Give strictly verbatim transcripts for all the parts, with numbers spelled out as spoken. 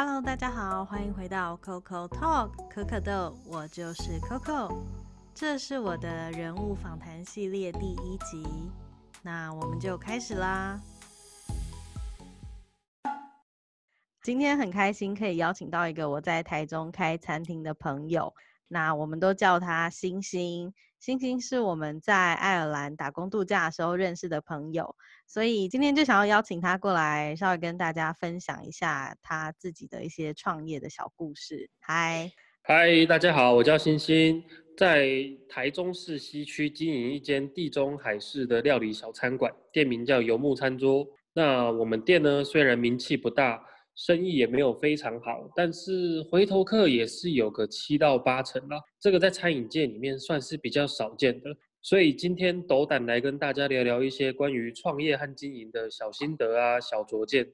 Hello， 大家好，欢迎回到 Coco Talk 可可豆，我就是 Coco。这是我的人物访谈系列第一集，那我们就开始啦。今天很开心可以邀请到一个我在台中开餐厅的朋友，那我们都叫他星星。星星是我们在爱尔兰打工度假的时候认识的朋友，所以今天就想要邀请他过来稍微跟大家分享一下他自己的一些创业的小故事。嗨嗨，大家好，我叫星星，在台中市西区经营一间地中海式的料理小餐馆，店名叫游牧餐桌。那我们店呢，虽然名气不大，生意也没有非常好，但是回头客也是有个七到八成啦，这个在餐饮界里面算是比较少见的。所以今天斗胆来跟大家聊聊一些关于创业和经营的小心得啊、小拙见，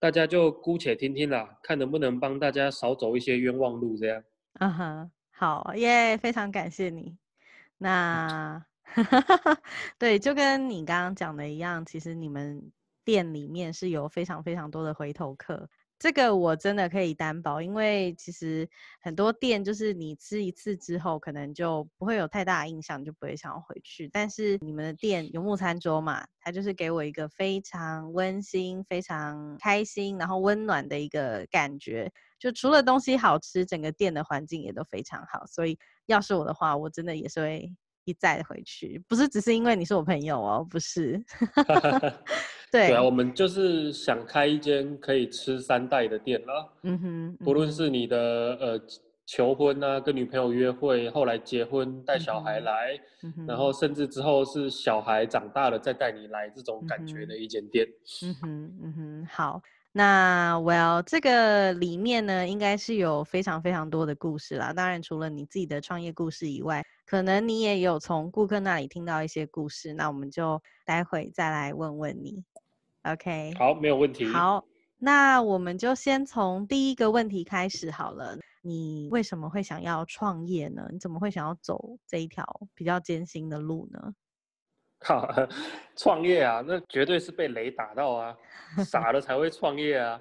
大家就姑且听听啦，看能不能帮大家少走一些冤枉路这样。啊哈，好耶，非常感谢你。那对，就跟你刚刚讲的一样，其实你们店里面是有非常非常多的回头客，这个我真的可以担保，因为其实很多店就是你吃一次之后可能就不会有太大的印象，就不会想要回去。但是你们的店游牧餐桌嘛，它就是给我一个非常温馨、非常开心然后温暖的一个感觉，就除了东西好吃，整个店的环境也都非常好，所以要是我的话，我真的也是会一再回去，不是只是因为你是我朋友哦，不是。对, 对啊，我们就是想开一间可以吃三代的店啦。嗯哼，不论是你的呃求婚啊，跟女朋友约会，后来结婚带小孩来、嗯哼，然后甚至之后是小孩长大了再带你来，这种感觉的一间店。嗯哼嗯哼，好。那 well 这个里面呢，应该是有非常非常多的故事啦。当然除了你自己的创业故事以外，可能你也有从顾客那里听到一些故事，那我们就待会再来问问你。 OK， 好，没有问题。好，那我们就先从第一个问题开始好了。你为什么会想要创业呢？你怎么会想要走这一条比较艰辛的路呢？好，创业啊，那绝对是被雷打到啊，傻了才会创业啊。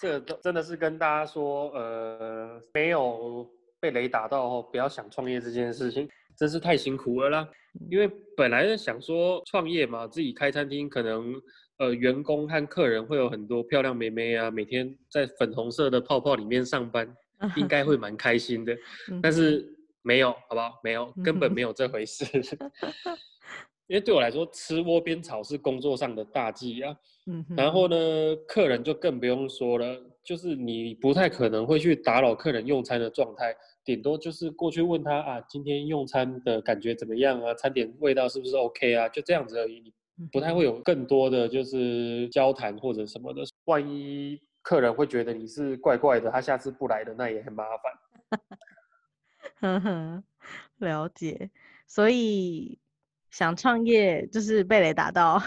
这真的是跟大家说，呃，没有被雷打到后，不要想创业这件事情，真是太辛苦了啦。因为本来想说创业嘛，自己开餐厅，可能呃员工和客人会有很多漂亮妹妹啊，每天在粉红色的泡泡里面上班，应该会蛮开心的。但是没有，好不好？没有，根本没有这回事。因为对我来说，吃窝边草是工作上的大忌啊。嗯、然后呢，客人就更不用说了，就是你不太可能会去打扰客人用餐的状态，顶多就是过去问他啊，今天用餐的感觉怎么样啊，餐点味道是不是 OK 啊，就这样子而已。你不太会有更多的就是交谈或者什么的。万一客人会觉得你是怪怪的，他下次不来的，那也很麻烦。呵呵，了解。所以想创业就是被雷打到。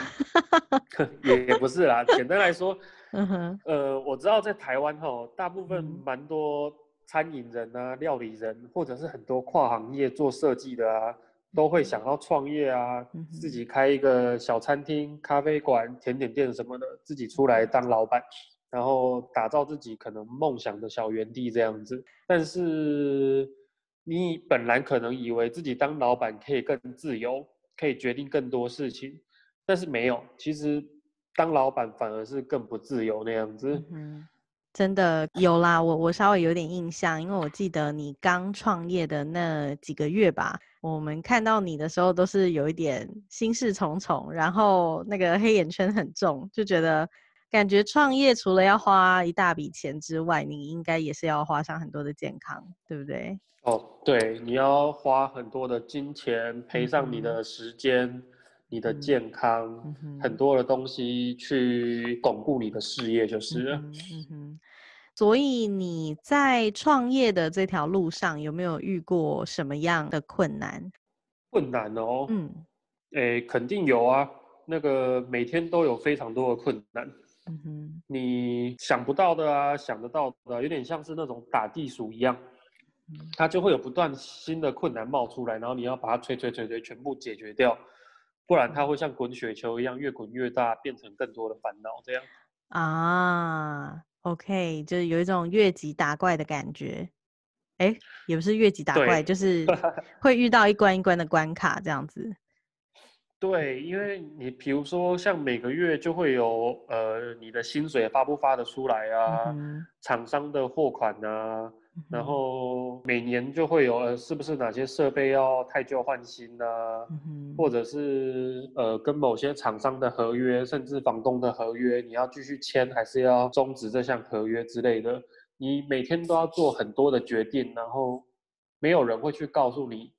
也, 也不是啦，简单来说、嗯、呃，我知道在台湾吼，大部分蛮多餐饮人啊、料理人，或者是很多跨行业做设计的啊，都会想要创业啊、嗯、自己开一个小餐厅、咖啡馆、甜点店什么的，自己出来当老板，然后打造自己可能梦想的小园地这样子。但是你本来可能以为自己当老板可以更自由，可以决定更多事情，但是没有，其实当老板反而是更不自由那样子。嗯，真的有啦，我我稍微有点印象，因为我记得你刚创业的那几个月吧，我们看到你的时候都是有一点心事重重，然后那个黑眼圈很重，就觉得感觉创业除了要花一大笔钱之外，你应该也是要花上很多的健康，对不对？哦，对，你要花很多的金钱，赔上你的时间、嗯、你的健康、嗯、很多的东西去巩固你的事业就是了。嗯嗯嗯、所以你在创业的这条路上有没有遇过什么样的困难？困难哦，嗯，诶，肯定有啊，那个每天都有非常多的困难。嗯哼，你想不到的啊，想得到的、啊，有点像是那种打地鼠一样。它就会有不断新的困难冒出来，然后你要把它吹吹吹吹全部解决掉，不然它会像滚雪球一样越滚越大，变成更多的烦恼这样。啊， OK， 就是有一种越级打怪的感觉。哎，也不是越级打怪，就是会遇到一关一关的关卡这样子。对，因为你比如说像每个月就会有呃你的薪水发不发得出来啊，嗯、厂商的货款啊、嗯，然后每年就会有呃是不是哪些设备要汰旧换新啊，嗯、或者是呃跟某些厂商的合约，甚至房东的合约，你要继续签还是要终止这项合约之类的，你每天都要做很多的决定，然后没有人会去告诉你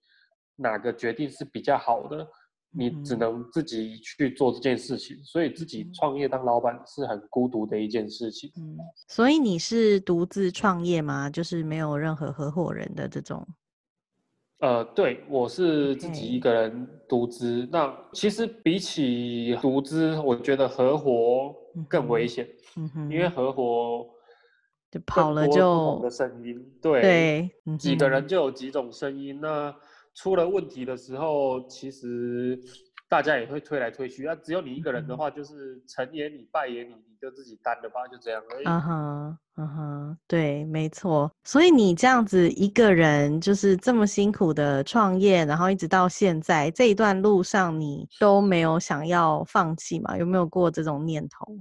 哪个决定是比较好的。你只能自己去做这件事情，所以自己创业当老板是很孤独的一件事情。嗯，所以你是独自创业吗？就是没有任何合伙人的这种？呃，对，我是自己一个人独资。Okay. 那其实比起独资，我觉得合伙更危险，嗯哼，因为合伙就跑了就的声音，对对、嗯，几个人就有几种声音呢。出了问题的时候，其实大家也会推来推去。啊，只有你一个人的话，就是成也你，败也你，你就自己担了吧，就这样而已。嗯哼，嗯哼，对，没错。所以你这样子一个人，就是这么辛苦的创业，然后一直到现在这一段路上，你都没有想要放弃吗？有没有过这种念头？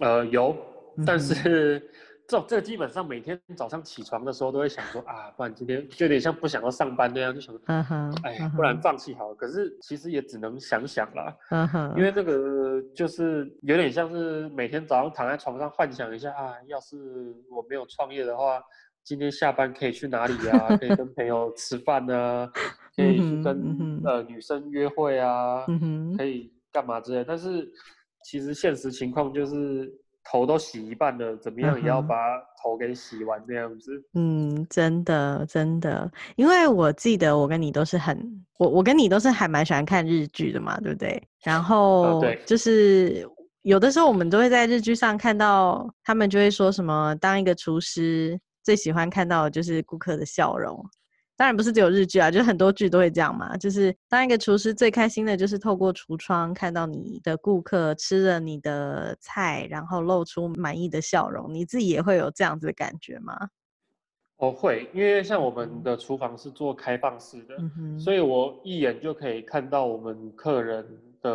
呃，有，但是。嗯这这基本上每天早上起床的时候都会想说啊，不然今天就有点像不想要上班那样，就想，嗯哼，哎，不然放弃好了。可是其实也只能想想啦，嗯哼，因为这个就是有点像是每天早上躺在床上幻想一下啊，要是我没有创业的话，今天下班可以去哪里啊？可以跟朋友吃饭啊，可以去跟呃女生约会啊，可以干嘛之类的。但是其实现实情况就是。头都洗一半了，怎么样也要把头给洗完这样子。嗯，真的真的，因为我记得我跟你都是很我我跟你都是还蛮喜欢看日剧的嘛，对不对？然后就是、啊、有的时候我们都会在日剧上看到他们就会说什么，当一个厨师最喜欢看到的就是顾客的笑容。当然不是只有日剧啊，就很多剧都会这样嘛，就是当一个厨师最开心的就是透过橱窗看到你的顾客吃了你的菜，然后露出满意的笑容。你自己也会有这样子的感觉吗？我会，因为像我们的厨房是做开放式的、嗯、所以我一眼就可以看到我们客人的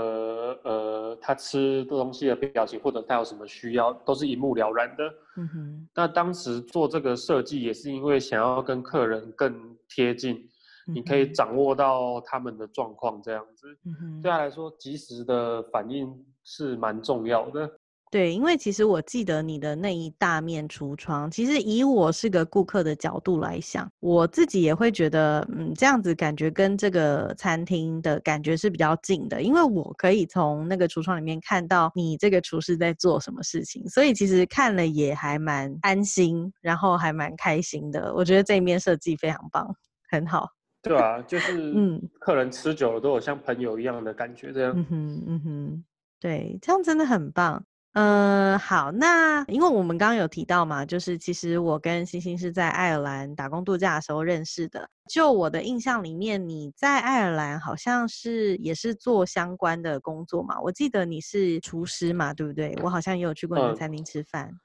呃他吃的东西的表情，或者他有什么需要，都是一目了然的、嗯、哼。那当时做这个设计也是因为想要跟客人更贴近，你可以掌握到他们的状况这样子、嗯、对他来说及时的反应是蛮重要的。对，因为其实我记得你的那一大面橱窗，其实以我是个顾客的角度来想，我自己也会觉得嗯，这样子感觉跟这个餐厅的感觉是比较近的，因为我可以从那个橱窗里面看到你这个厨师在做什么事情，所以其实看了也还蛮安心，然后还蛮开心的。我觉得这一面设计非常棒，很好。对啊，就是客人吃久了都有像朋友一样的感觉这样。嗯哼，嗯哼，对，这样真的很棒。嗯，好，那因为我们刚刚有提到嘛，就是其实我跟星星是在爱尔兰打工度假的时候认识的。就我的印象里面，你在爱尔兰好像是也是做相关的工作嘛，我记得你是厨师嘛，对不对？我好像也有去过你的餐厅吃饭、嗯、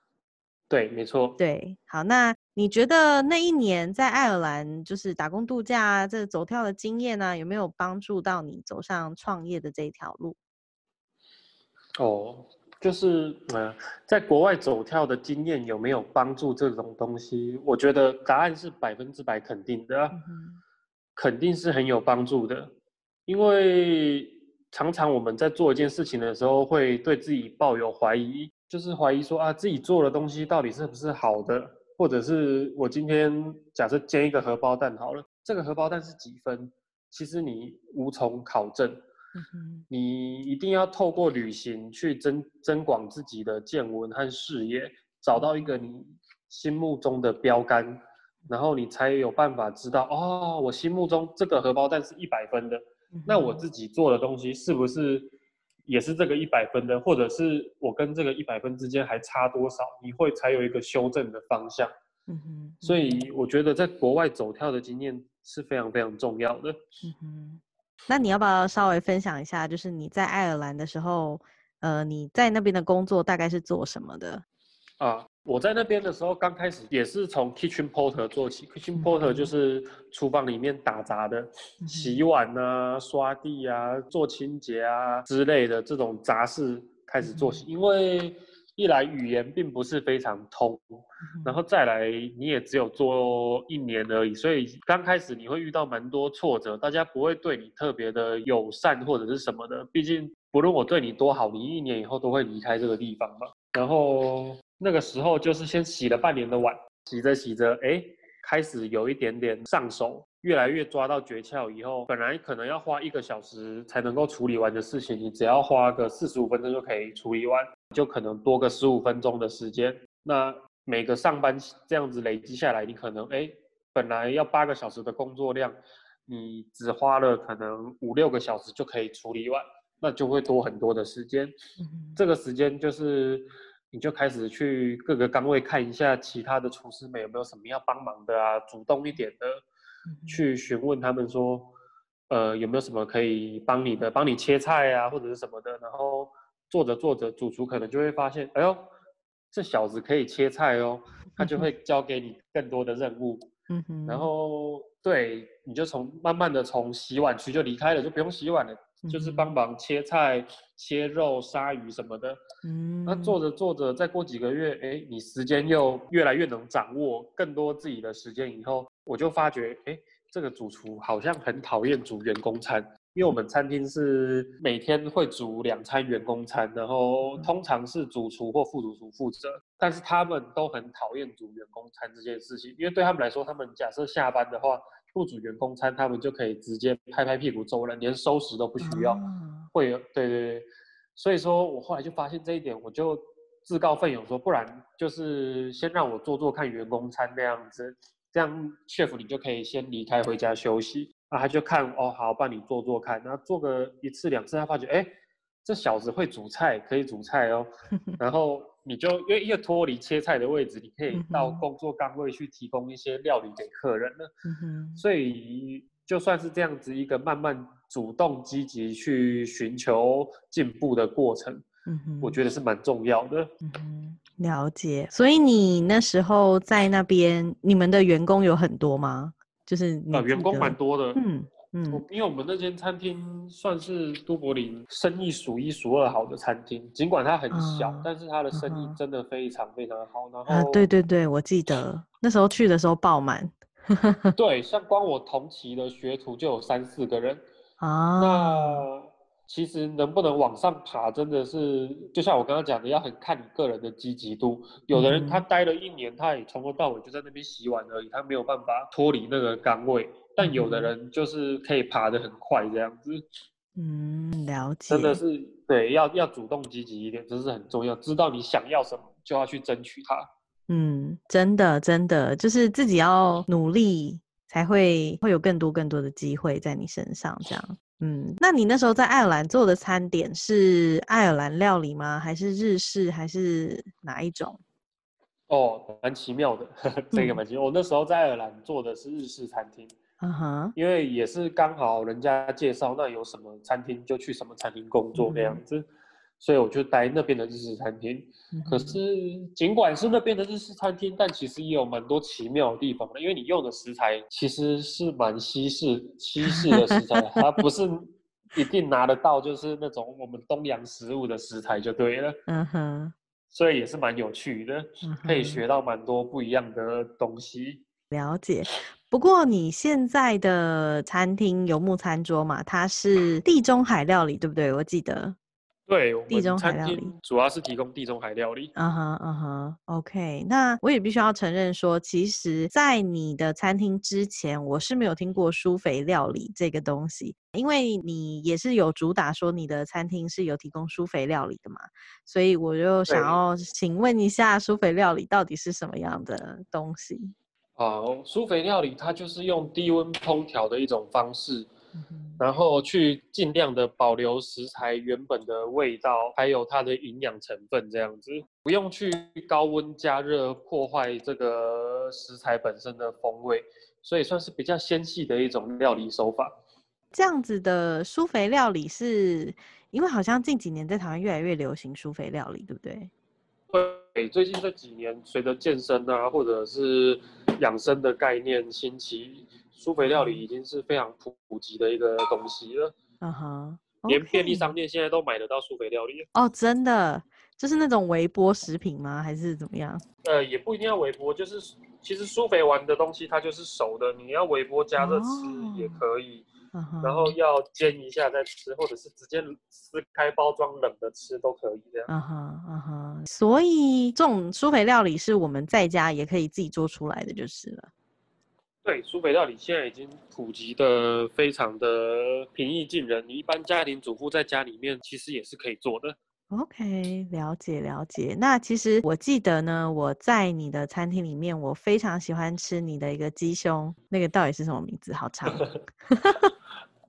对，没错。对，好，那你觉得那一年在爱尔兰就是打工度假、啊、这走跳的经验啊，有没有帮助到你走上创业的这一条路？哦，就是、呃、在国外走跳的经验有没有帮助这种东西，我觉得答案是百分之百肯定的、啊嗯、肯定是很有帮助的。因为常常我们在做一件事情的时候会对自己抱有怀疑，就是怀疑说啊，自己做的东西到底是不是好的，或者是我今天假设煎一个荷包蛋好了，这个荷包蛋是几分，其实你无从考证。你一定要透过旅行去增增广自己的见闻和视野，找到一个你心目中的标杆，然后你才有办法知道哦，我心目中这个荷包蛋是一百分的，那我自己做的东西是不是也是这个一百分的，或者是我跟这个一百分之间还差多少，你会才有一个修正的方向。所以我觉得在国外走跳的经验是非常非常重要的。那你要不要稍微分享一下，就是你在爱尔兰的时候，呃，你在那边的工作大概是做什么的？啊，我在那边的时候，刚开始也是从 kitchen porter 做起。kitchen porter 就是厨房里面打杂的，洗碗啊、刷地啊、做清洁啊之类的这种杂事开始做起，因为一来语言并不是非常通，然后再来你也只有做一年而已，所以刚开始你会遇到蛮多挫折，大家不会对你特别的友善或者是什么的，毕竟不论我对你多好，你一年以后都会离开这个地方嘛。然后那个时候就是先洗了半年的碗，洗着洗着，哎，开始有一点点上手，越来越抓到诀窍以后，本来可能要花一个小时才能够处理完的事情，你只要花个四十五分钟就可以处理完，就可能多个十五分钟的时间。那每个上班这样子累积下来，你可能哎，本来要八个小时的工作量，你只花了可能五六个小时就可以处理完，那就会多很多的时间。嗯、这个时间就是。你就开始去各个岗位看一下其他的厨师们有没有什么要帮忙的啊，主动一点的去询问他们说，呃，有没有什么可以帮你的，帮你切菜啊，或者是什么的。然后做着做着，主厨可能就会发现，哎呦，这小子可以切菜哦，他就会交给你更多的任务。嗯哼。然后对，你就从慢慢的从洗碗区就离开了，就不用洗碗了。就是帮忙切菜、切肉、杀鱼什么的。嗯，那做着做着，再过几个月，哎，你时间又越来越能掌握更多自己的时间以后，我就发觉，哎，这个主厨好像很讨厌煮员工餐，因为我们餐厅是每天会煮两餐员工餐，然后通常是主厨或副主厨负责，但是他们都很讨厌煮员工餐这件事情，因为对他们来说，他们假设下班的话。不煮员工餐，他们就可以直接拍拍屁股走人，连收拾都不需要。嗯、会有，对对对，所以说我后来就发现这一点，我就自告奋勇说，不然就是先让我做做看员工餐那样子，这样 chef 你就可以先离开回家休息。啊，他就看哦，好，帮你做做看。然后做个一次两次，他发觉，哎，这小子会煮菜，可以煮菜哦。然后你就因为越脱离切菜的位置，你可以到工作岗位去提供一些料理给客人了。嗯、所以就算是这样子一个慢慢主动积极去寻求进步的过程，嗯、我觉得是蛮重要的。嗯，了解。所以你那时候在那边，你们的员工有很多吗？就是你、呃、员工蛮多的。嗯。嗯，因为我们那间餐厅算是都柏林生意数一数二好的餐厅，尽管它很小，嗯、但是它的生意真的非常非常好。嗯、然后、啊、对对对，我记得那时候去的时候爆满。对，像光我同期的学徒就有三四个人啊。那其实能不能往上爬，真的是就像我刚刚讲的，要很看你个人的积极度。有的人他待了一年，他也从头到尾就在那边洗碗而已，他没有办法脱离那个岗位。但有的人就是可以爬得很快这样子。嗯，了解。真的是对，要要主动积极一点，这是很重要。知道你想要什么，就要去争取它。嗯，真的真的，就是自己要努力，才会会有更多更多的机会在你身上这样。嗯，那你那时候在爱尔兰做的餐点是爱尔兰料理吗？还是日式？还是哪一种？哦，蛮奇妙的，呵呵，这个蛮奇妙。嗯、我那时候在爱尔兰做的是日式餐厅。Uh-huh. 因为也是刚好人家介绍，那有什么餐厅就去什么餐厅工作那样子，嗯、所以我就待那边的日式餐厅。嗯、可是尽管是那边的日式餐厅，但其实也有蛮多奇妙的地方的，因为你用的食材其实是蛮西式西式的食材，它不是一定拿得到，就是那种我们东洋食物的食材就对了。嗯哼、uh-huh. 所以也是蛮有趣的，uh-huh. 可以学到蛮多不一样的东西。了解。不过你现在的餐厅游牧餐桌嘛，它是地中海料理对不对？我记得。对，我们餐厅主要是提供地中海料理。嗯哼嗯哼 OK， 那我也必须要承认说，其实在你的餐厅之前，我是没有听过舒肥料理这个东西，因为你也是有主打说你的餐厅是有提供舒肥料理的嘛，所以我就想要请问一下，舒肥料理到底是什么样的东西？好，舒肥料理它就是用低温烹调的一种方式，嗯、然后去尽量的保留食材原本的味道，还有它的营养成分，这样子不用去高温加热破坏这个食材本身的风味，所以算是比较纤细的一种料理手法。这样子的舒肥料理是因为好像近几年在台湾越来越流行舒肥料理，对不对？最近这几年，随着健身啊，或者是养生的概念兴起，舒肥料理已经是非常普及的一个东西了。嗯哼、uh-huh. okay. 连便利商店现在都买得到舒肥料理。哦、oh, ，真的，就是那种微波食品吗？还是怎么样？呃，也不一定要微波，就是其实舒肥丸的东西它就是熟的，你要微波加热吃也可以。Oh.Uh-huh. 然后要煎一下再吃，或者是直接撕开包装冷的吃都可以这样。嗯哼嗯哼，所以这种舒肥料理是我们在家也可以自己做出来的就是了。对，舒肥料理现在已经普及的非常的平易近人，你一般家庭主妇在家里面其实也是可以做的。OK， 了解了解。那其实我记得呢，我在你的餐厅里面，我非常喜欢吃你的一个鸡胸，那个到底是什么名字？好长。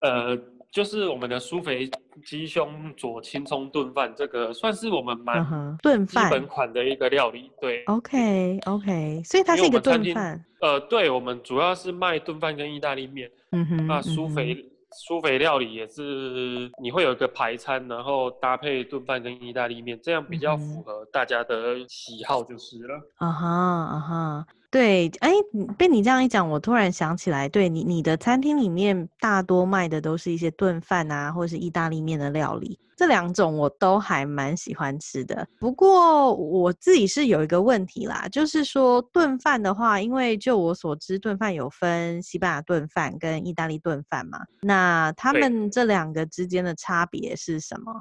呃，就是我们的舒肥鸡胸佐青葱炖饭，这个算是我们蛮、uh-huh. 炖饭基本款的一个料理。对。OK OK， 所以它是一个炖饭。呃，对，我们主要是卖炖饭跟意大利面。嗯哼。那舒肥。嗯舒肥料理也是你会有一个排餐，然后搭配炖饭跟意大利面，这样比较符合大家的喜好就是了。啊哈啊哈，对，哎，被你这样一讲，我突然想起来，对你你的餐厅里面大多卖的都是一些炖饭啊，或者是意大利面的料理，这两种我都还蛮喜欢吃的。不过我自己是有一个问题啦，就是说炖饭的话，因为就我所知，炖饭有分西班牙炖饭跟意大利炖饭嘛，那那他们这两个之间的差别是什么？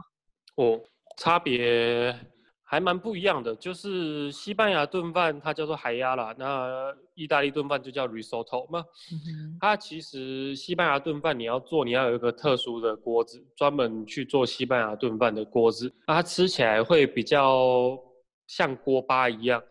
哦，差别还蛮不一样的，就是西班牙炖饭它叫做海鸭啦，那意大利炖饭就叫 risotto 嘛。嗯、它其实西班牙炖饭你要做，你要有一个特殊的锅子，专门去做西班牙炖饭的锅子，它吃起来会比较像锅巴一样，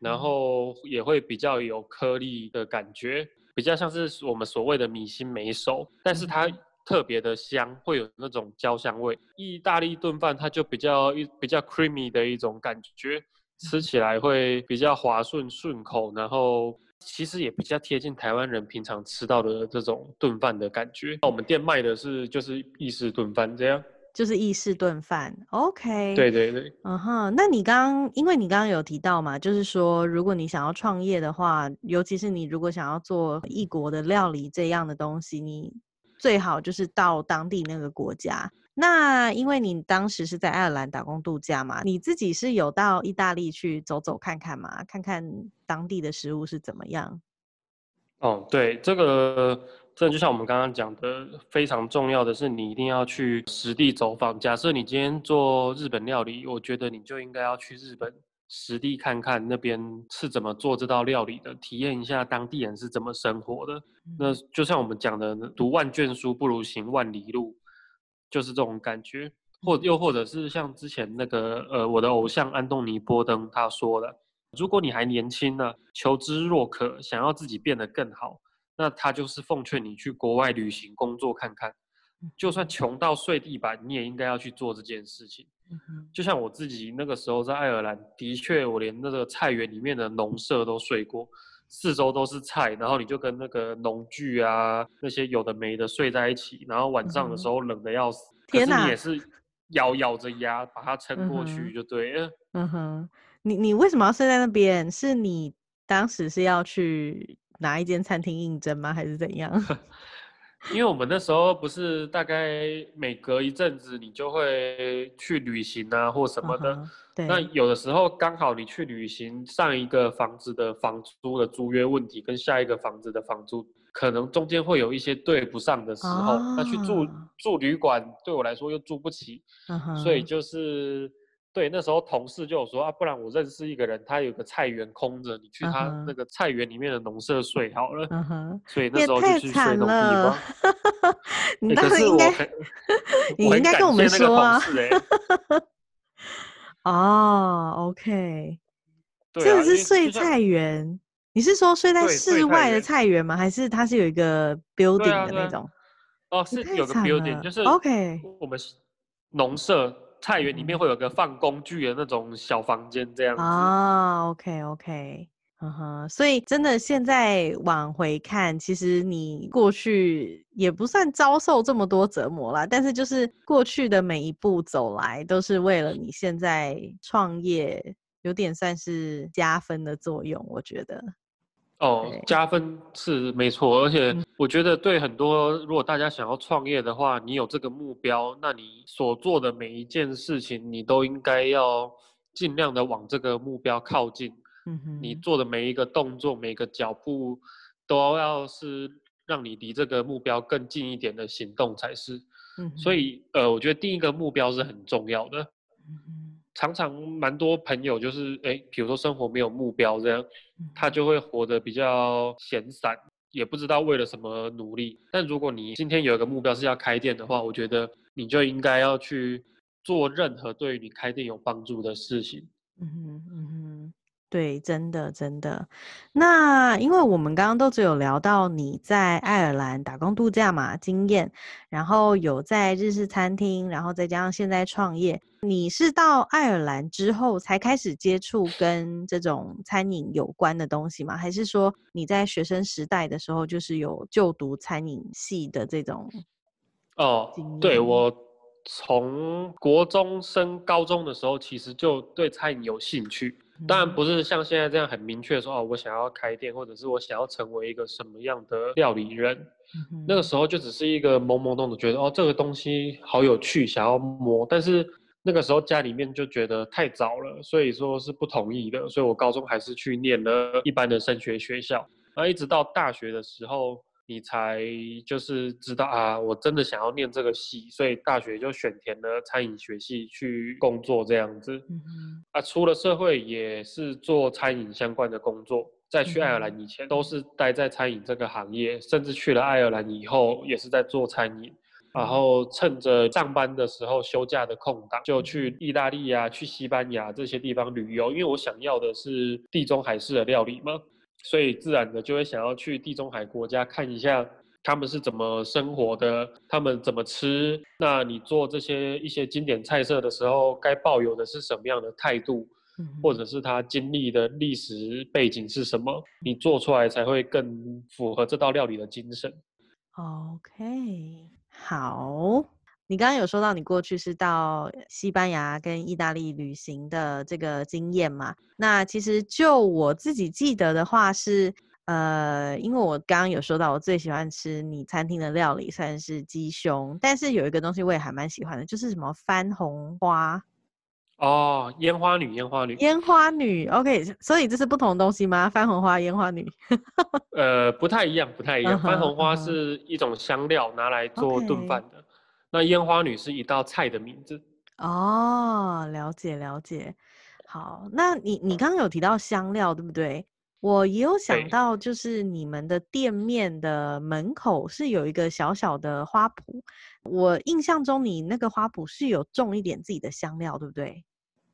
然后也会比较有颗粒的感觉。比较像是我们所谓的米心梅熟，但是它特别的香，会有那种焦香味。意大利炖饭它就比较比较 creamy 的一种感觉，吃起来会比较滑顺顺口，然后其实也比较贴近台湾人平常吃到的这种炖饭的感觉。我们店卖的是就是意式炖饭这样。就是意式炖饭 ，OK。对对对，嗯哼。那你刚刚，因为你刚刚有提到嘛，就是说，如果你想要创业的话，尤其是你如果想要做异国的料理这样的东西，你最好就是到当地那个国家。那因为你当时是在爱尔兰打工度假嘛，你自己是有到意大利去走走看看嘛，看看当地的食物是怎么样？哦，对，这个。这就像我们刚刚讲的，非常重要的是你一定要去实地走访。假设你今天做日本料理，我觉得你就应该要去日本实地看看那边是怎么做这道料理的，体验一下当地人是怎么生活的。那就像我们讲的，读万卷书不如行万里路，就是这种感觉。或又或者是像之前那个呃，我的偶像安东尼·波登他说的，如果你还年轻呢，求知若渴，想要自己变得更好。那他就是奉劝你去国外旅行工作看看，就算穷到碎地板，你也应该要去做这件事情。就像我自己那个时候在爱尔兰，的确我连那个菜园里面的农舍都睡过，四周都是菜，然后你就跟那个农具啊那些有的没的睡在一起，然后晚上的时候冷得要死，可是你也是咬咬着牙把它撑过去就对了。嗯哼，你你为什么要睡在那边？是你当时是要去哪一间餐厅应征吗？还是怎样？因为我们那时候不是大概每隔一阵子你就会去旅行啊或什么的、uh-huh, 对，那有的时候刚好你去旅行，上一个房子的房租的租约问题跟下一个房子的房租可能中间会有一些对不上的时候、uh-huh. 那去住住旅馆对我来说又住不起、uh-huh. 所以就是对，那时候同事就有说啊，不然我认识一个人，他有个菜园空着，你去他那个菜园里面的农舍睡好了。Uh-huh. 所以那时候就去睡农地方。你当时应该，你应该跟我们说啊。哦、oh, ，OK， 这、啊、是睡菜园，你是说睡在室外的菜园吗？还是它是有一个 building、啊啊、的那种？哦，是有个 building， 就是 OK， 我们农舍。菜园里面会有个放工具的那种小房间这样子啊 ，OK OK， 嗯哼，所以真的现在往回看，其实你过去也不算遭受这么多折磨啦，但是就是过去的每一步走来，都是为了你现在创业有点算是加分的作用，我觉得。哦，加分是没错，而且我觉得对很多如果大家想要创业的话，你有这个目标，那你所做的每一件事情你都应该要尽量的往这个目标靠近，嗯哼，你做的每一个动作每个脚步都要是让你离这个目标更近一点的行动才是，嗯，所以呃，我觉得第一个目标是很重要的，嗯，常常蛮多朋友就是哎，比如说生活没有目标这样，他就会活得比较闲散，也不知道为了什么努力。但如果你今天有一个目标是要开店的话，我觉得你就应该要去做任何对于你开店有帮助的事情。嗯哼嗯哼，对，真的真的。那因为我们刚刚都只有聊到你在爱尔兰打工度假嘛经验，然后有在日式餐厅，然后再加上现在创业，你是到爱尔兰之后才开始接触跟这种餐饮有关的东西吗？还是说你在学生时代的时候就是有就读餐饮系的这种经验？哦，对，我从国中升高中的时候其实就对餐饮有兴趣，当然不是像现在这样很明确说，哦，我想要开店或者是我想要成为一个什么样的料理人，嗯，那个时候就只是一个懵懵懂的觉得哦这个东西好有趣想要摸，但是那个时候家里面就觉得太早了，所以说是不同意的，所以我高中还是去念了一般的升学学校，然后一直到大学的时候你才就是知道啊我真的想要念这个系，所以大学就选填了餐饮学系去工作这样子，嗯，啊出了社会也是做餐饮相关的工作，在去爱尔兰以前都是待在餐饮这个行业，甚至去了爱尔兰以后也是在做餐饮，然后趁着上班的时候休假的空档就去意大利啊去西班牙这些地方旅游，因为我想要的是地中海式的料理嘛，所以自然的就会想要去地中海国家看一下他们是怎么生活的，他们怎么吃，那你做这些一些经典菜色的时候该抱有的是什么样的态度，或者是他经历的历史背景是什么，你做出来才会更符合这道料理的精神。 OK， 好，你刚刚有说到你过去是到西班牙跟意大利旅行的这个经验嘛，那其实就我自己记得的话是呃，因为我刚刚有说到我最喜欢吃你餐厅的料理算是鸡胸，但是有一个东西我也还蛮喜欢的，就是什么番红花哦，烟花女，烟花女，烟花女 OK， 所以这是不同的东西吗？番红花烟花女呃，不太一样不太一样，uh-huh, 番红花是一种香料拿来做炖饭的，okay，那烟花女是一道菜的名字哦，了解了解。好，那你你刚刚有提到香料对不对？我也有想到就是你们的店面的门口是有一个小小的花圃，我印象中你那个花圃是有种一点自己的香料对不对？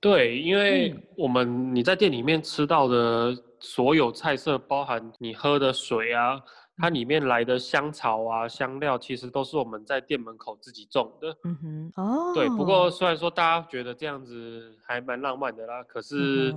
对，因为我们你在店里面吃到的所有菜色包含你喝的水啊它里面来的香草啊香料其实都是我们在店门口自己种的，嗯哼，哦，对，不过虽然说大家觉得这样子还蛮浪漫的啦，可是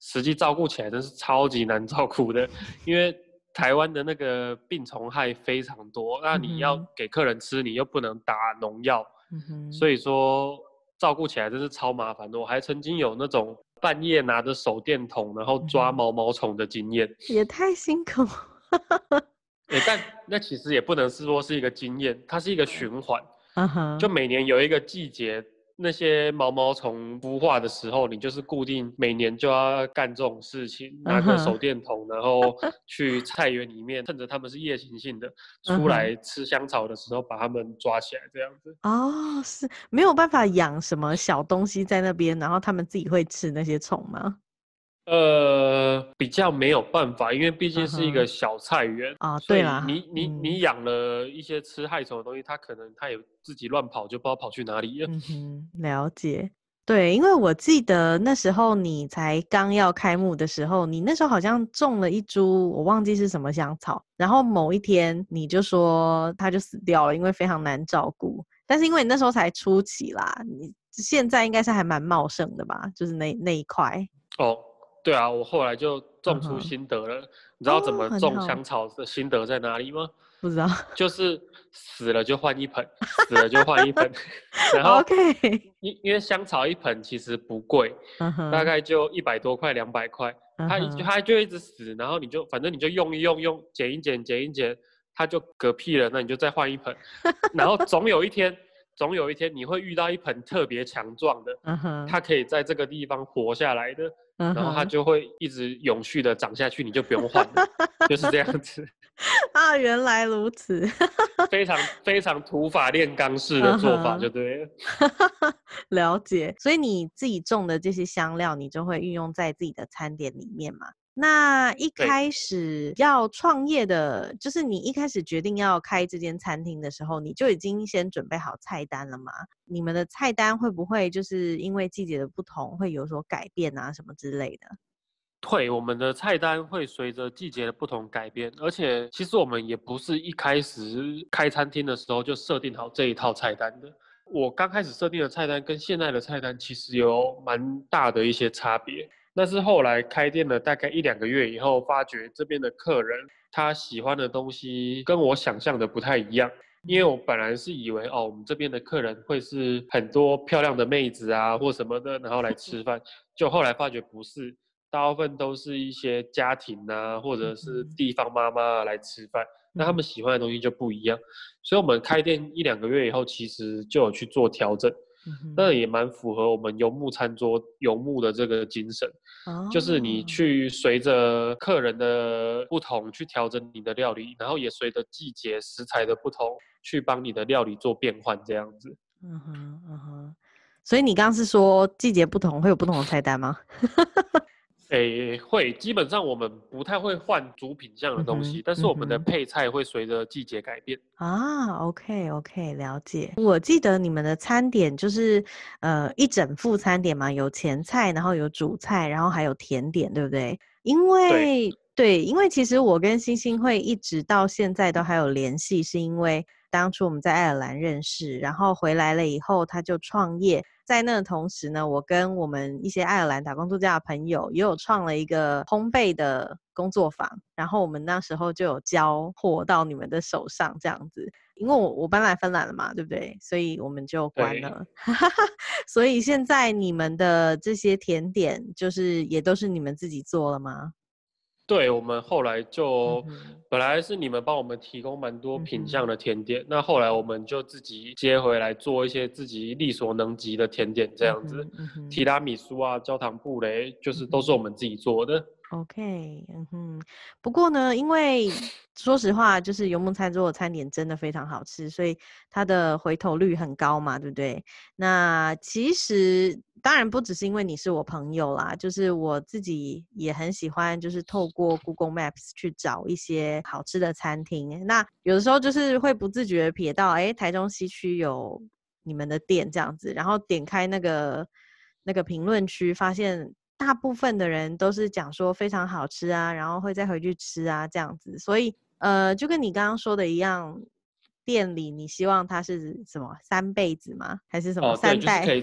实际照顾起来真是超级难照顾的，嗯，因为台湾的那个病虫害非常多，那你要给客人吃你又不能打农药，嗯哼，所以说照顾起来真是超麻烦的，我还曾经有那种半夜拿着手电筒然后抓毛毛虫的经验，也太辛苦了欸，但那其实也不能是说是一个经验，它是一个循环，uh-huh. 就每年有一个季节那些毛毛虫孵化的时候你就是固定每年就要干这种事情，uh-huh. 拿个手电筒然后去菜园里面趁着它们是夜行性的出来吃香草的时候把它们抓起来这样子哦，oh, 是没有办法养什么小东西在那边然后它们自己会吃那些虫吗？呃，比较没有办法，因为毕竟是一个小菜园啊，对啦，你你你养了一些吃害虫的东西，它可能它也自己乱跑，就不知道跑去哪里了。嗯哼，了解。对，因为我记得那时候你才刚要开幕的时候，你那时候好像种了一株我忘记是什么香草，然后某一天你就说它就死掉了，因为非常难照顾。但是因为你那时候才初期啦，你现在应该是还蛮茂盛的吧？就是那那一块哦。对啊，我后来就种出心得了。嗯、你知道怎么种香草的心得在哪里吗？不知道，就是死了就换一盆，死了就换一盆。然后， okay. 因为香草一盆其实不贵，嗯、大概就一百多块、两百块，嗯、它它就一直死，然后你就反正你就用一用用，剪一剪剪一剪，它就嗝屁了，那你就再换一盆，然后总有一天。总有一天你会遇到一盆特别强壮的，嗯、它可以在这个地方活下来的，嗯、然后它就会一直永续的长下去，你就不用换了，就是这样子。啊，原来如此，非常非常土法炼钢式的做法，就对了。嗯、了解，所以你自己种的这些香料，你就会运用在自己的餐点里面嘛？那一开始要创业的，就是你一开始决定要开这间餐厅的时候，你就已经先准备好菜单了吗？你们的菜单会不会就是因为季节的不同会有所改变啊什么之类的？对，我们的菜单会随着季节的不同改变，而且其实我们也不是一开始开餐厅的时候就设定好这一套菜单的。我刚开始设定的菜单跟现在的菜单其实有蛮大的一些差别。但是后来开店了大概一两个月以后，发觉这边的客人他喜欢的东西跟我想象的不太一样，因为我本来是以为哦，我们这边的客人会是很多漂亮的妹子啊或什么的，然后来吃饭，就后来发觉不是，大部分都是一些家庭啊或者是地方妈妈、啊、来吃饭，那他们喜欢的东西就不一样，所以我们开店一两个月以后，其实就有去做调整。那也蛮符合我们游牧餐桌游牧的这个精神，哦、就是你去随着客人的不同去调整你的料理，然后也随着季节食材的不同去帮你的料理做变换这样子。嗯哼嗯哼，所以你刚刚是说季节不同会有不同的菜单吗？诶、欸，会，基本上我们不太会换主品项的东西，嗯、但是我们的配菜会随着季节改变啊。OK OK， 了解。我记得你们的餐点就是呃一整副餐点嘛，有前菜，然后有主菜，然后还有甜点，对不对？因为 对, 对，因为其实我跟星星会一直到现在都还有联系，是因为当初我们在爱尔兰认识，然后回来了以后他就创业。在那同时呢，我跟我们一些爱尔兰打工度假的朋友也有创了一个烘焙的工作坊，然后我们那时候就有交货到你们的手上这样子。因为 我, 我搬来芬兰了嘛，对不对？所以我们就关了。所以现在你们的这些甜点就是也都是你们自己做了吗？对，我们后来就、嗯、本来是你们帮我们提供蛮多品项的甜点、嗯、那后来我们就自己接回来做一些自己力所能及的甜点这样子、嗯嗯、提拉米苏啊焦糖布蕾就是都是我们自己做的。 OK、嗯哼、不过呢因为说实话就是游牧餐桌的餐点真的非常好吃，所以它的回头率很高嘛，对不对？那其实当然不只是因为你是我朋友啦，就是我自己也很喜欢就是透过 Google Maps 去找一些好吃的餐厅，那有的时候就是会不自觉瞥到哎，台中西区有你们的店这样子，然后点开那个那个评论区，发现大部分的人都是讲说非常好吃啊，然后会再回去吃啊这样子。所以呃，就跟你刚刚说的一样，店里你希望它是什么三辈子吗？还是什么三代？哦，对，就是可以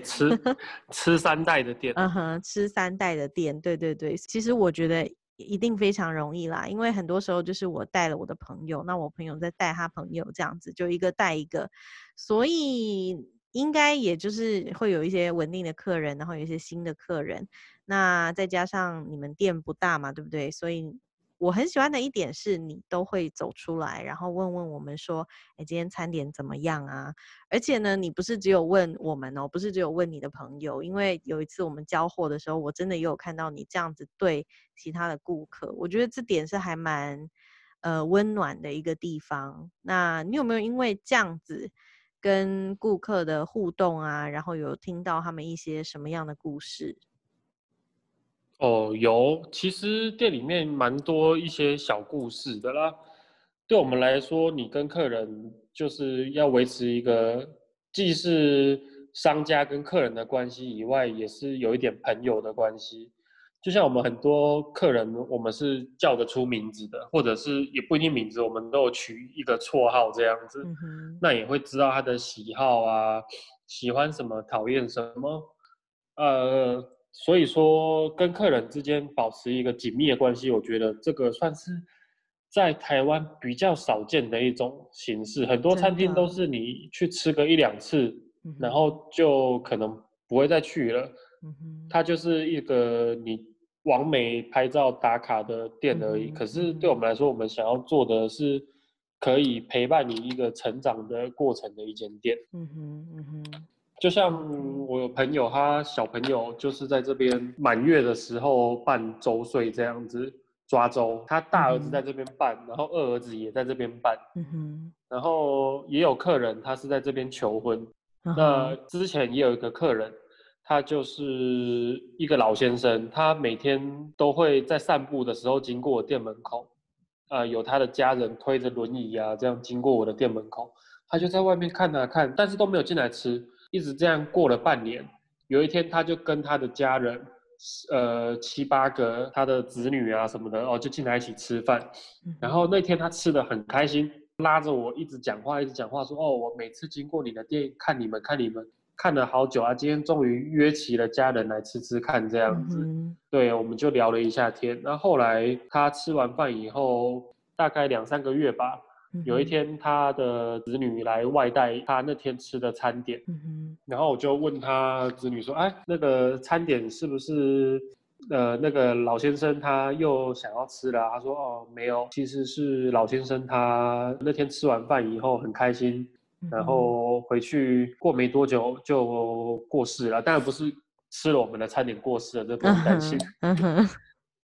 吃吃三代的店。嗯哼，吃三代的店，对对对。其实我觉得一定非常容易啦，因为很多时候就是我带了我的朋友，那我朋友再带他朋友，这样子就一个带一个，所以应该也就是会有一些稳定的客人，然后有一些新的客人。那再加上你们店不大嘛，对不对？所以我很喜欢的一点是你都会走出来，然后问问我们说诶今天餐点怎么样啊。而且呢你不是只有问我们哦，不是只有问你的朋友，因为有一次我们交货的时候，我真的也有看到你这样子对其他的顾客，我觉得这点是还蛮呃温暖的一个地方。那你有没有因为这样子跟顾客的互动啊，然后有听到他们一些什么样的故事？哦，有，其实店里面蛮多一些小故事的啦。对我们来说，你跟客人就是要维持一个既是商家跟客人的关系以外，也是有一点朋友的关系。就像我们很多客人，我们是叫得出名字的，或者是也不一定名字，我们都有取一个绰号这样子，嗯、那也会知道他的喜好啊，喜欢什么，讨厌什么，呃。所以说跟客人之间保持一个紧密的关系，我觉得这个算是在台湾比较少见的一种形式。很多餐厅都是你去吃个一两次，然后就可能不会再去了。它就是一个你网美拍照打卡的店而已。可是对我们来说，我们想要做的是可以陪伴你一个成长的过程的一间店。嗯哼，嗯哼。就像我有朋友，他小朋友就是在这边满月的时候办周岁这样子抓周，他大儿子在这边办，然后二儿子也在这边办。嗯哼。然后也有客人他是在这边求婚。那之前也有一个客人，他就是一个老先生，他每天都会在散步的时候经过我店门口，呃，有他的家人推着轮椅啊，这样经过我的店门口，他就在外面看啊看，但是都没有进来吃，一直这样过了半年。有一天，他就跟他的家人，呃，七八个他的子女啊什么的，哦，就进来一起吃饭。然后那天他吃得很开心，拉着我一直讲话，一直讲话说，哦，我每次经过你的店，看你们，看你们。看了好久啊，今天终于约齐了家人来吃吃看这样子。嗯、对，我们就聊了一下天。那后来他吃完饭以后，大概两三个月吧，嗯、有一天他的子女来外带他那天吃的餐点，嗯、然后我就问他子女说：“哎，那个餐点是不是呃那个老先生他又想要吃了、啊？”他说：“哦，没有，其实是老先生他那天吃完饭以后很开心。”然后回去过没多久就过世了，当然不是吃了我们的餐点过世了，这不用担心。嗯哼，嗯哼。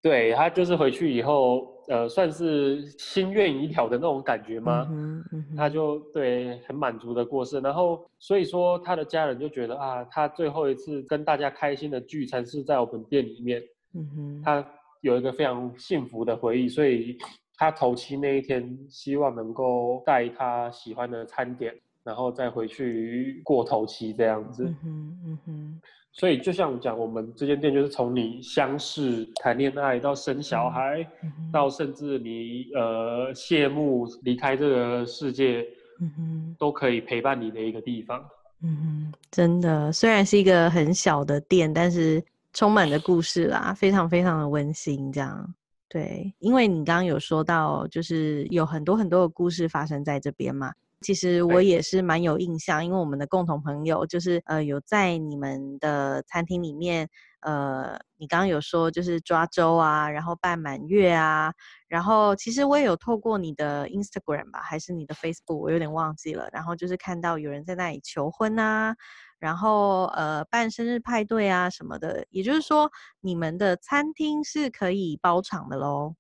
对，他就是回去以后，呃，算是心愿已了的那种感觉吗？嗯哼，嗯哼。他就对很满足的过世，然后所以说他的家人就觉得啊，他最后一次跟大家开心的聚餐是在我们店里面，嗯哼，他有一个非常幸福的回忆，所以他头七那一天希望能够带他喜欢的餐点。然后再回去过头期这样子。嗯嗯嗯。所以就像我讲，我们这间店就是从你相识、谈恋爱到生小孩，嗯嗯、到甚至你呃谢幕离开这个世界，嗯嗯、都可以陪伴你的一个地方。嗯，真的，虽然是一个很小的店，但是充满着故事啦，非常非常的温馨这样。对，因为你刚刚有说到，就是有很多很多的故事发生在这边嘛。其实我也是蛮有印象，因为我们的共同朋友就是呃有在你们的餐厅里面，呃，你刚刚有说就是抓周啊，然后办满月啊，然后其实我也有透过你的 Instagram 吧，还是你的 Facebook， 我有点忘记了，然后就是看到有人在那里求婚啊，然后呃办生日派对啊什么的，也就是说你们的餐厅是可以包场的咯。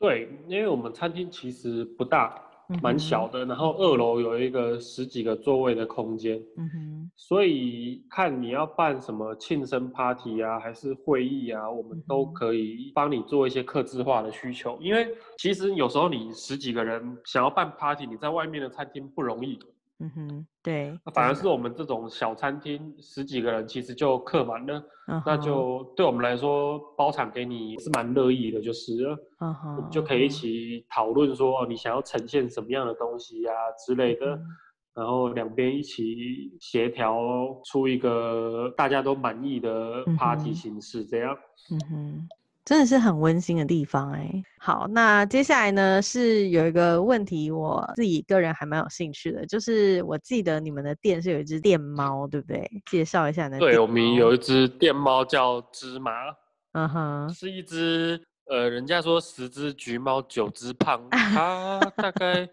对，因为我们餐厅其实不大。蛮小的，然后二楼有一个十几个座位的空间，嗯哼，所以看你要办什么庆生 party 啊，还是会议啊，我们都可以帮你做一些客制化的需求。因为其实有时候你十几个人想要办 party， 你在外面的餐厅不容易，嗯哼，对，反而是我们这种小餐厅十几个人其实就客满了，嗯、那就对我们来说包场给你是蛮乐意的，就是了，嗯、我们就可以一起讨论说，哦，你想要呈现什么样的东西啊之类的，嗯、然后两边一起协调出一个大家都满意的 party 形式这样。嗯哼，真的是很温馨的地方。哎、欸，好，那接下来呢是有一个问题，我自己个人还蛮有兴趣的，就是我记得你们的店是有一只店猫，对不对？介绍一下呢。对，我们有一只店猫叫芝麻，嗯哼，是一只呃，人家说十只橘猫九只胖，它大概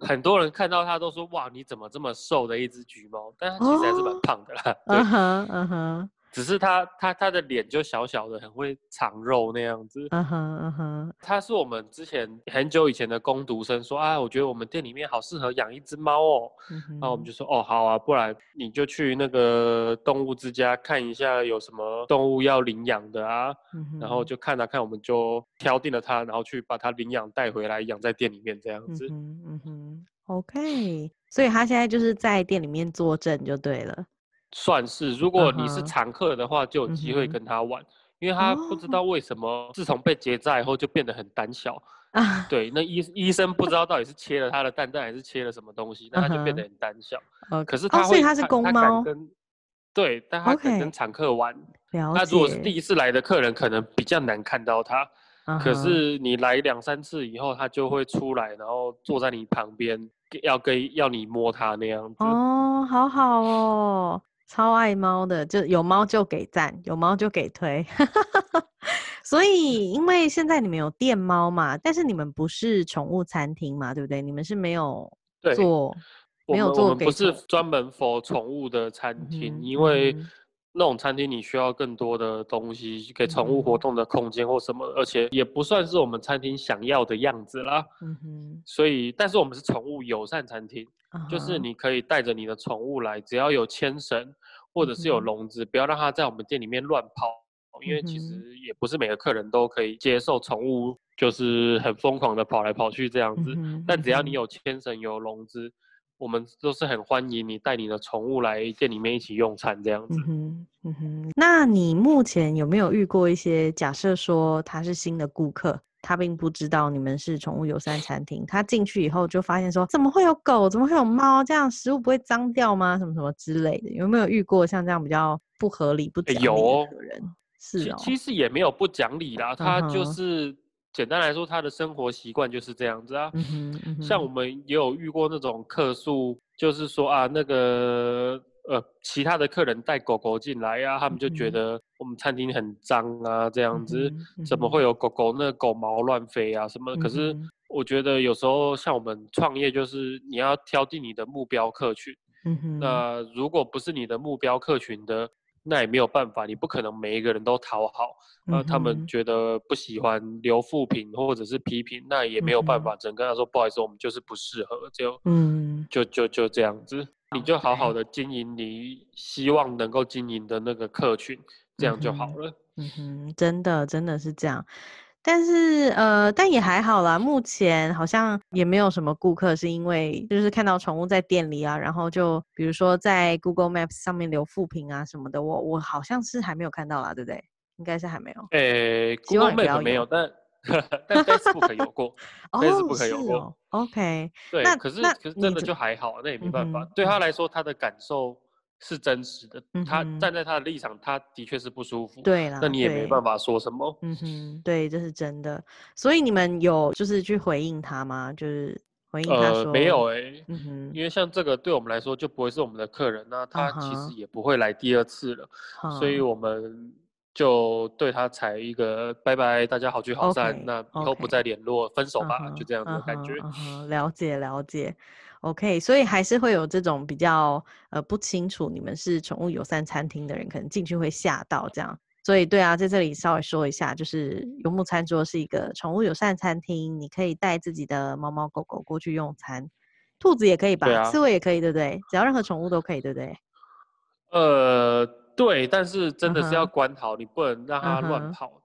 很多人看到它都说哇，你怎么这么瘦的一只橘猫？但它其实还是蛮胖的啦，嗯哼嗯哼。只是他他他的脸就小小的，很会藏肉那样子。嗯哼嗯哼，他是我们之前很久以前的工读生说啊，我觉得我们店里面好适合养一只猫哦。嗯哼，然后我们就说哦好啊，不然你就去那个动物之家看一下有什么动物要领养的啊。嗯哼，然后就看啊看，我们就挑定了它，然后去把它领养带回来养在店里面这样子。嗯哼，嗯哼 ，OK， 所以他现在就是在店里面坐镇就对了。算是，如果你是常客的话， uh-huh. 就有机会跟他玩，嗯，因为他不知道为什么，oh. 自从被结扎以后就变得很胆小。Uh-huh. 对，那 医, 医生不知道到底是切了他的蛋蛋还是切了什么东西，那他就变得很胆小。Uh-huh. 可是他会，哦，所以他是公猫。对，但他可能跟常客玩。了解。那如果是第一次来的客人，可能比较难看到他。Uh-huh. 可是你来两三次以后，他就会出来，然后坐在你旁边，要跟要你摸他那样子。哦，好好哦，超爱猫的，就有猫就给赞，有猫就给推。所以，因为现在你们有电猫嘛，但是你们不是宠物餐厅嘛，对不对？你们是没有做，没有做给。我们不是专门 for 宠物的餐厅，嗯、因为。嗯那种餐厅你需要更多的东西给宠物活动的空间或什么、嗯、而且也不算是我们餐厅想要的样子啦、嗯、哼所以但是我们是宠物友善餐厅、啊、就是你可以带着你的宠物来，只要有牵绳或者是有笼子、嗯、不要让它在我们店里面乱跑，因为其实也不是每个客人都可以接受宠物就是很疯狂的跑来跑去这样子、嗯、但只要你有牵绳有笼子，我们都是很欢迎你带你的宠物来店里面一起用餐这样子。嗯哼，嗯哼。那你目前有没有遇过一些，假设说他是新的顾客，他并不知道你们是宠物友善餐厅，他进去以后就发现说怎么会有狗，怎么会有猫，这样食物不会脏掉吗？什么什么之类的，有没有遇过像这样比较不合理、不讲理的人？欸哦、是哦，其实也没有不讲理啦，他就是。简单来说，他的生活习惯就是这样子啊、嗯哼嗯哼。像我们也有遇过那种客诉，就是说啊，那个呃，其他的客人带狗狗进来啊，他们就觉得我们餐厅很脏啊，这样子、嗯嗯、怎么会有狗狗？那狗毛乱飞啊什么、嗯？可是我觉得有时候像我们创业，就是你要挑定你的目标客群。嗯哼。那如果不是你的目标客群的。那也没有办法，你不可能每一个人都讨好，那、嗯、他们觉得不喜欢留负评或者是批评，那也没有办法，嗯、只能跟他说不好意思，我们就是不适合，就、嗯、就就就这样子，你就好好的经营你希望能够经营的那个客群，这样就好了。嗯哼，真的真的是这样。但是呃，但也还好啦，目前好像也没有什么顾客是因为就是看到宠物在店里啊，然后就比如说在 Google Maps 上面留负评啊什么的，我我好像是还没有看到啦，对不对？应该是还没有。诶、欸、，Google Maps 没有，但但 Facebook 有过，Facebook 有过。OK， 对，那可是可是真的就还好，那也没办法、嗯。对他来说，他的感受。是真实的、嗯、他站在他的立场，他的确是不舒服，对啦，那你也没办法说什么。嗯哼，对，这是真的。所以你们有就是去回应他吗？就是回应他说、呃、没有欸、嗯哼，因为像这个对我们来说就不会是我们的客人，那他其实也不会来第二次了、uh-huh. 所以我们就对他采一个拜拜，大家好聚好散、okay, 那以后不再联络、okay. 分手吧、uh-huh, 就这样的感觉、uh-huh, uh-huh, 了解了解OK， 所以还是会有这种比较呃不清楚你们是宠物友善餐厅的人，可能进去会吓到这样。所以对啊，在这里稍微说一下，就是游牧餐桌是一个宠物友善餐厅，你可以带自己的猫猫狗狗过去用餐，兔子也可以吧，啊、刺猬也可以，对不对？只要任何宠物都可以，对不对？呃，对，但是真的是要关好， uh-huh. 你不能让它乱跑。Uh-huh.Uh-huh,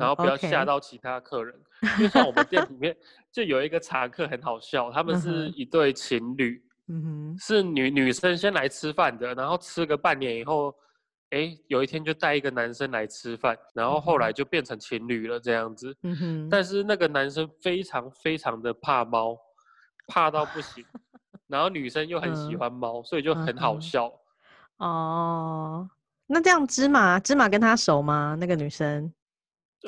然后不要吓到其他客人、okay. 因为像我们店里面就有一个常客很好笑，他们是一对情侣、uh-huh. 是 女, 女生先来吃饭的，然后吃个半年以后哎，有一天就带一个男生来吃饭，然后后来就变成情侣了这样子、uh-huh. 但是那个男生非常非常的怕猫，怕到不行然后女生又很喜欢猫、uh-huh. 所以就很好笑哦、uh-huh. oh. 那这样芝麻芝麻跟他熟吗？那个女生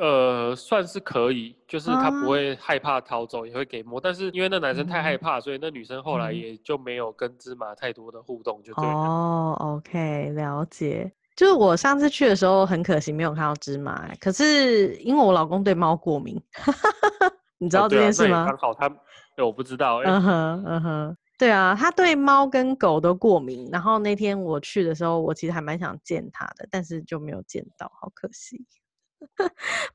呃，算是可以，就是他不会害怕逃走，啊、也会给摸。但是因为那男生太害怕、嗯，所以那女生后来也就没有跟芝麻太多的互动，就对了。哦 ，OK， 了解。就是我上次去的时候，很可惜没有看到芝麻，可是因为我老公对猫过敏，你知道这件事吗？刚、哦啊、好他，欸、我不知道、欸。嗯哼，嗯哼。对啊，他对猫跟狗都过敏，然后那天我去的时候，我其实还蛮想见他的，但是就没有见到，好可惜。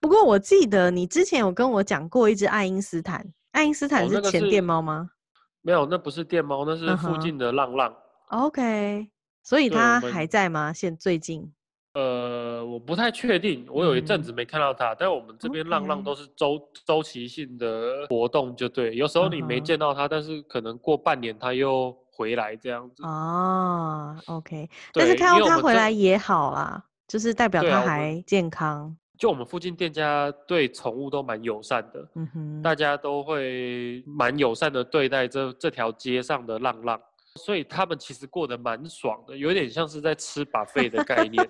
不过我记得你之前有跟我讲过一只爱因斯坦，爱因斯坦是前电猫吗？哦那个、没有，那不是电猫，那是附近的浪浪。Uh-huh. OK， 所以它还在吗？现最近？呃，我不太确定，我有一阵子没看到它、嗯，但我们这边浪浪都是周、okay. 周期性的活动，就对，有时候你没见到它， uh-huh. 但是可能过半年它又回来这样子。哦、oh, ，OK， 但是看到它回来也好啦，就是代表它还健康。就我们附近店家对宠物都蛮友善的、嗯哼，大家都会蛮友善的对待这这条街上的浪浪，所以他们其实过得蛮爽的，有点像是在吃 buffet 的概念，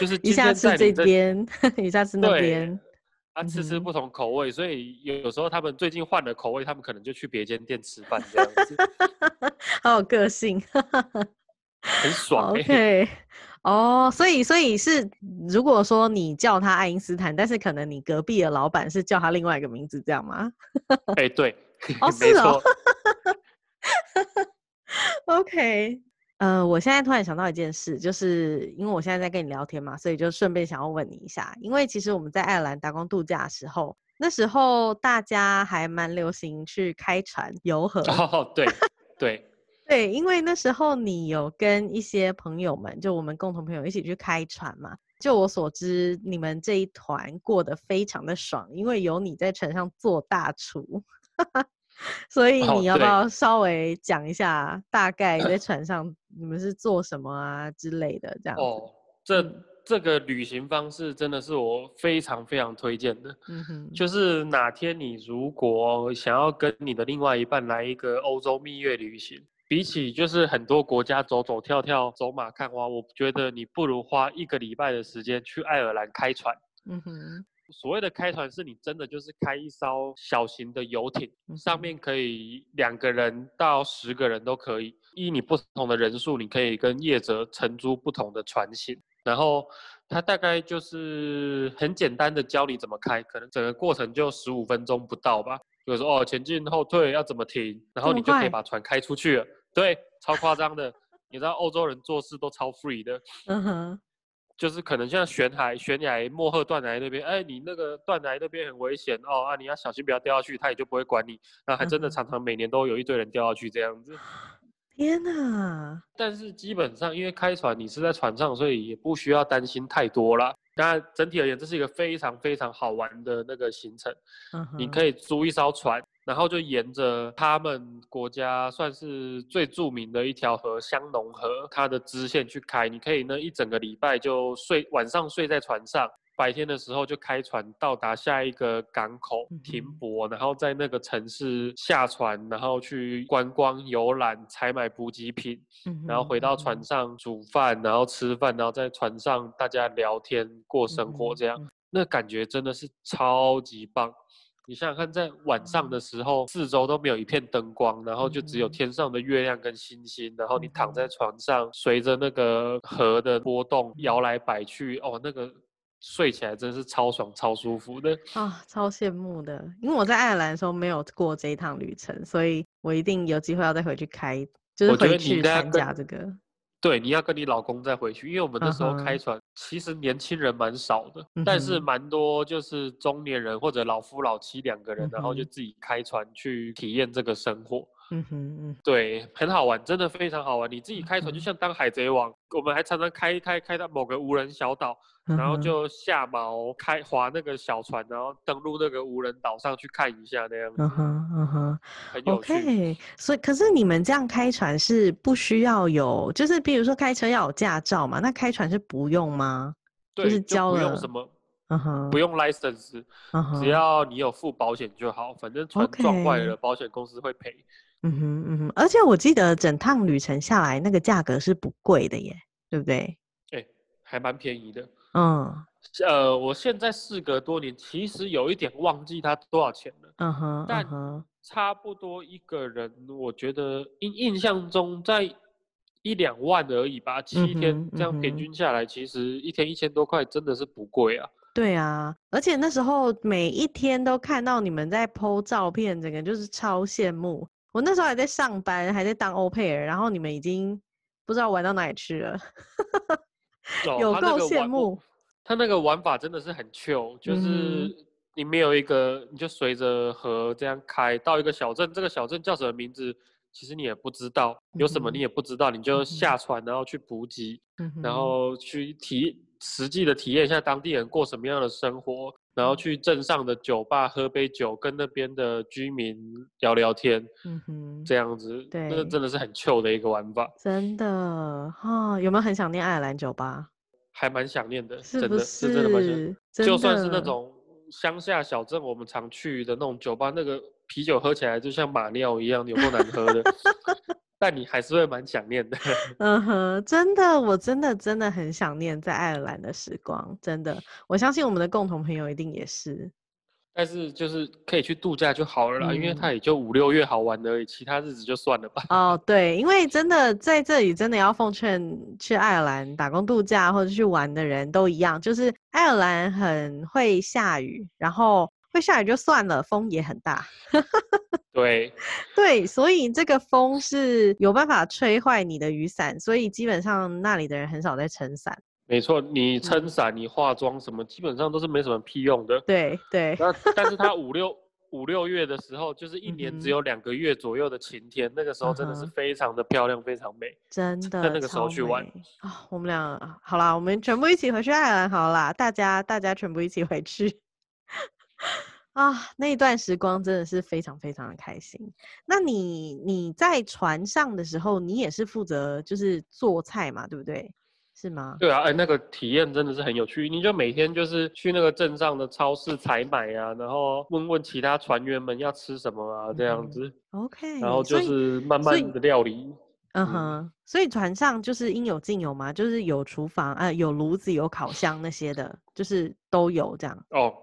就是今天一下吃这边，一下吃那边，啊，吃吃不同口味，嗯、所以有时候他们最近换了口味，他们可能就去别间店吃饭这样子，好有个性，很爽、欸。OK， 哦、oh, ，所以所以是，如果说你叫他爱因斯坦，但是可能你隔壁的老板是叫他另外一个名字，这样吗？哎、欸，对，哦，没错。OK， 呃，我现在突然想到一件事，就是因为我现在在跟你聊天嘛，所以就顺便想要问你一下，因为其实我们在爱尔兰打工度假的时候，那时候大家还蛮流行去开船游河。哦，对对对，因为那时候你有跟一些朋友们，就我们共同朋友一起去开船嘛。就我所知，你们这一团过得非常的爽，因为有你在船上做大厨。所以你要不要稍微讲一下，大概在船上你们是做什么啊之类的这样子？哦，这、嗯、这个旅行方式真的是我非常非常推荐的。嗯哼，就是哪天你如果想要跟你的另外一半来一个欧洲蜜月旅行，比起就是很多国家走走跳跳、走马看花，我觉得你不如花一个礼拜的时间去爱尔兰开船。嗯哼。所谓的开船是你真的就是开一艘小型的游艇，上面可以两个人到十个人都可以，依你不同的人数，你可以跟业者承租不同的船型，然后它大概就是很简单的教你怎么开，可能整个过程就十五分钟不到吧，就是哦前进后退要怎么停，然后你就可以把船开出去了。对，超夸张的。你知道欧洲人做事都超 free 的。嗯哼。就是可能像悬崖、悬崖、莫赫断崖那边，哎，你那个断崖那边很危险哦，啊，你要小心不要掉下去，他也就不会管你。那还真的常常每年都有一堆人掉下去这样子。天哪！但是基本上因为开船，你是在船上，所以也不需要担心太多啦。那整体而言，这是一个非常非常好玩的那个行程。嗯、你可以租一艘船，然后就沿着他们国家算是最著名的一条河——香农河，它的支线去开。你可以呢一整个礼拜就睡，晚上睡在船上，白天的时候就开船到达下一个港口停泊，然后在那个城市下船，然后去观光游览、采买补给品，然后回到船上煮饭，然后吃饭，然后在船上大家聊天过生活，这样那感觉真的是超级棒。你想想看，在晚上的时候，四周都没有一片灯光，然后就只有天上的月亮跟星星，然后你躺在床上，随着那个河的波动摇来摆去，哦，那个睡起来真是超爽、超舒服的啊，超羡慕的。因为我在爱尔兰的时候没有过这一趟旅程，所以我一定有机会要再回去开，就是回去参加这个。对，你要跟你老公再回去，因为我们那时候开船， uh huh. 其实年轻人蛮少的， uh huh. 但是蛮多就是中年人或者老夫老妻两个人， uh huh. 然后就自己开船去体验这个生活。嗯哼嗯，对，很好玩，真的非常好玩。你自己开船就像当海贼王， uh huh. 我们还常常开一开开到某个无人小岛， uh huh. 然后就下锚开划那个小船，然后登陆那个无人岛上去看一下那样子。嗯哼嗯哼，很有趣。Okay. 所以可是你们这样开船是不需要有，就是比如说开车要有驾照嘛，那开船是不用吗？对，就是交了就不用什么。Uh-huh. 不用 license， uh-huh. 只要你有付保险就好，反正船撞坏了， okay. 保险公司会赔。嗯哼嗯哼，而且我记得整趟旅程下来，那个价格是不贵的耶，对不对？哎、欸，还蛮便宜的。嗯，呃，我现在事隔多年，其实有一点忘记它多少钱了。嗯哼、uh-huh, uh-huh. 但差不多一个人，我觉得印印象中在一两万而已吧，七天这样平均下来， uh-huh, uh-huh. 其实一天一千多块真的是不贵啊。对啊，而且那时候每一天都看到你们在 po 照片，整个就是超羡慕。我那时候还在上班，还在当欧佩尔，然后你们已经不知道玩到哪里去了，哦、有够羡慕。他那个玩法真的是很 chill， 就是你没有一个，你就随着河这样开到一个小镇，这个小镇叫什么名字？其实你也不知道，有什么你也不知道，嗯、你就下船然后去补给，嗯、然后去体。实际的体验一下当地人过什么样的生活，然后去镇上的酒吧喝杯酒，跟那边的居民聊聊天，嗯哼，这样子，对，那真的是很 chill 的一个玩法，真的哈、哦。有没有很想念爱尔兰酒吧？还蛮想念的，是不是？真的，是真的蛮想念的，真的就算是那种乡下小镇，我们常去的那种酒吧，那个啤酒喝起来就像马尿一样，有够难喝的。但你还是会蛮想念的。嗯哼，真的，我真的真的很想念在爱尔兰的时光，真的，我相信我们的共同朋友一定也是。但是就是可以去度假就好了啦、嗯、因为它也就五六月好玩而已，其他日子就算了吧。哦，对，因为真的在这里真的要奉劝去爱尔兰打工度假或者去玩的人都一样，就是爱尔兰很会下雨，然后会下雨就算了，风也很大。对对，所以这个风是有办法吹坏你的雨伞，所以基本上那里的人很少在撑伞。没错，你撑伞、嗯、你化妆什么基本上都是没什么屁用的。对对，那但是他五六五六月的时候就是一年只有两个月左右的晴天、嗯、那个时候真的是非常的漂亮、嗯、非常美，真的在那个时候去玩、哦、我们俩好啦，我们全部一起回去爱尔兰好啦，大家大家全部一起回去。啊，那一段时光真的是非常非常的开心。那你你在船上的时候你也是负责就是做菜嘛，对不对？是吗？对啊，哎、欸，那个体验真的是很有趣。你就每天就是去那个镇上的超市采买啊，然后问问其他船员们要吃什么啊，这样子。嗯、OK。然后就是慢慢的料理。嗯哼，所以船上就是应有尽有嘛，就是有厨房啊、呃，有炉子，有烤箱那些的，就是都有这样。哦。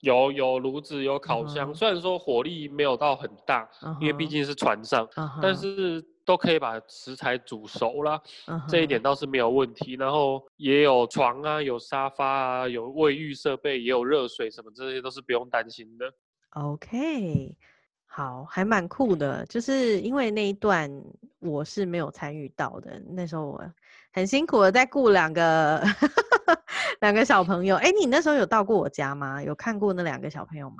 有有炉子有烤箱、uh-huh. 虽然说火力没有到很大、uh-huh. 因为毕竟是船上、uh-huh. 但是都可以把食材煮熟啦、uh-huh. 这一点倒是没有问题。然后也有床啊，有沙发啊，有卫浴设备，也有热水什么，这些都是不用担心的。 OK， 好，还蛮酷的。就是因为那一段我是没有参与到的，那时候我很辛苦的在顾两个两个小朋友。哎、欸，你那时候有到过我家吗？有看过那两个小朋友吗？